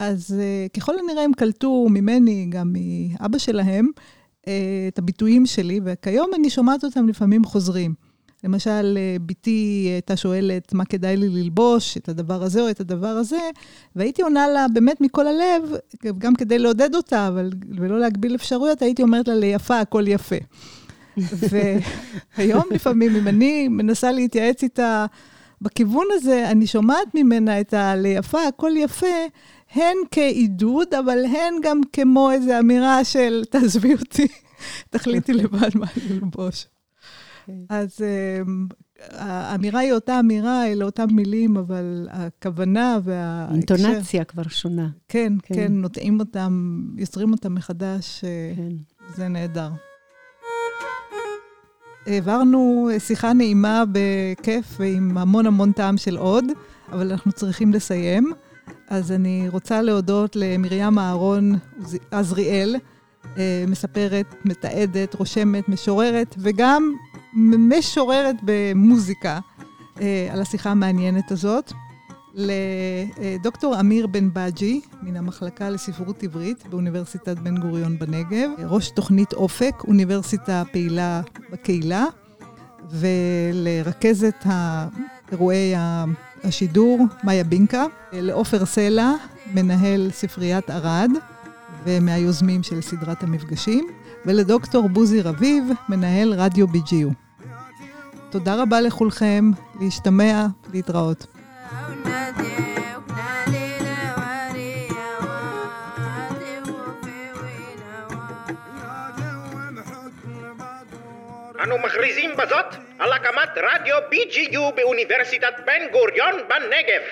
אז ככל הנראה הם קלטו ממני, גם מאבא שלהם, את הביטויים שלי, וכיום אני שומעת אותם לפעמים חוזרים. למשל, ביתי הייתה שואלת מה כדאי לי ללבוש, את הדבר הזה או את הדבר הזה, והייתי עונה לה באמת מכל הלב, גם כדי לעודד אותה, אבל, ולא להגביל אפשרויות, הייתי אומרת לה ליפה, הכל יפה. והיום לפעמים, אם אני מנסה להתייעץ איתה בכיוון הזה, אני שומעת ממנה את הליפה, הכל יפה, הן כעידוד, אבל הן גם כמו איזו אמירה של תעזבי אותי, תחליטי לבד מה ללבוש. אז האמירה היא אותה אמירה, אלא אותם מילים, אבל הכוונה וה... אינטונציה כבר שונה. כן, כן, נוטעים אותם, יוצרים אותם מחדש, זה נהדר. העברנו שיחה נעימה בכיף ועם המון המון טעם של עוד, אבל אנחנו צריכים לסיים. אז אני רוצה להודות למרים אהרון עזריאל, מספרת, מתעדת, רושמת, משוררת, וגם משוררת במוזיקה, על השיחה המעניינת הזאת. לדוקטור אמיר בן-בג'י, מן המחלקה לספרות עברית באוניברסיטת בן-גוריון בנגב, ראש תוכנית אופק, אוניברסיטה פעילה בקהילה, ולרכזת אירועי השידור, מאיה בינקה, לאופר סלע, מנהל ספריית ערד, ומהיוזמים של סדרת המפגשים, ולדוקטור בוזי רביב, מנהל רדיו בי ג'י יו. תודה רבה לכולכם, להשתמע, להתראות. אנו מכריזים בזאת על הקמת רדיו בי ג'י יו באוניברסיטת בן גוריון בנגב.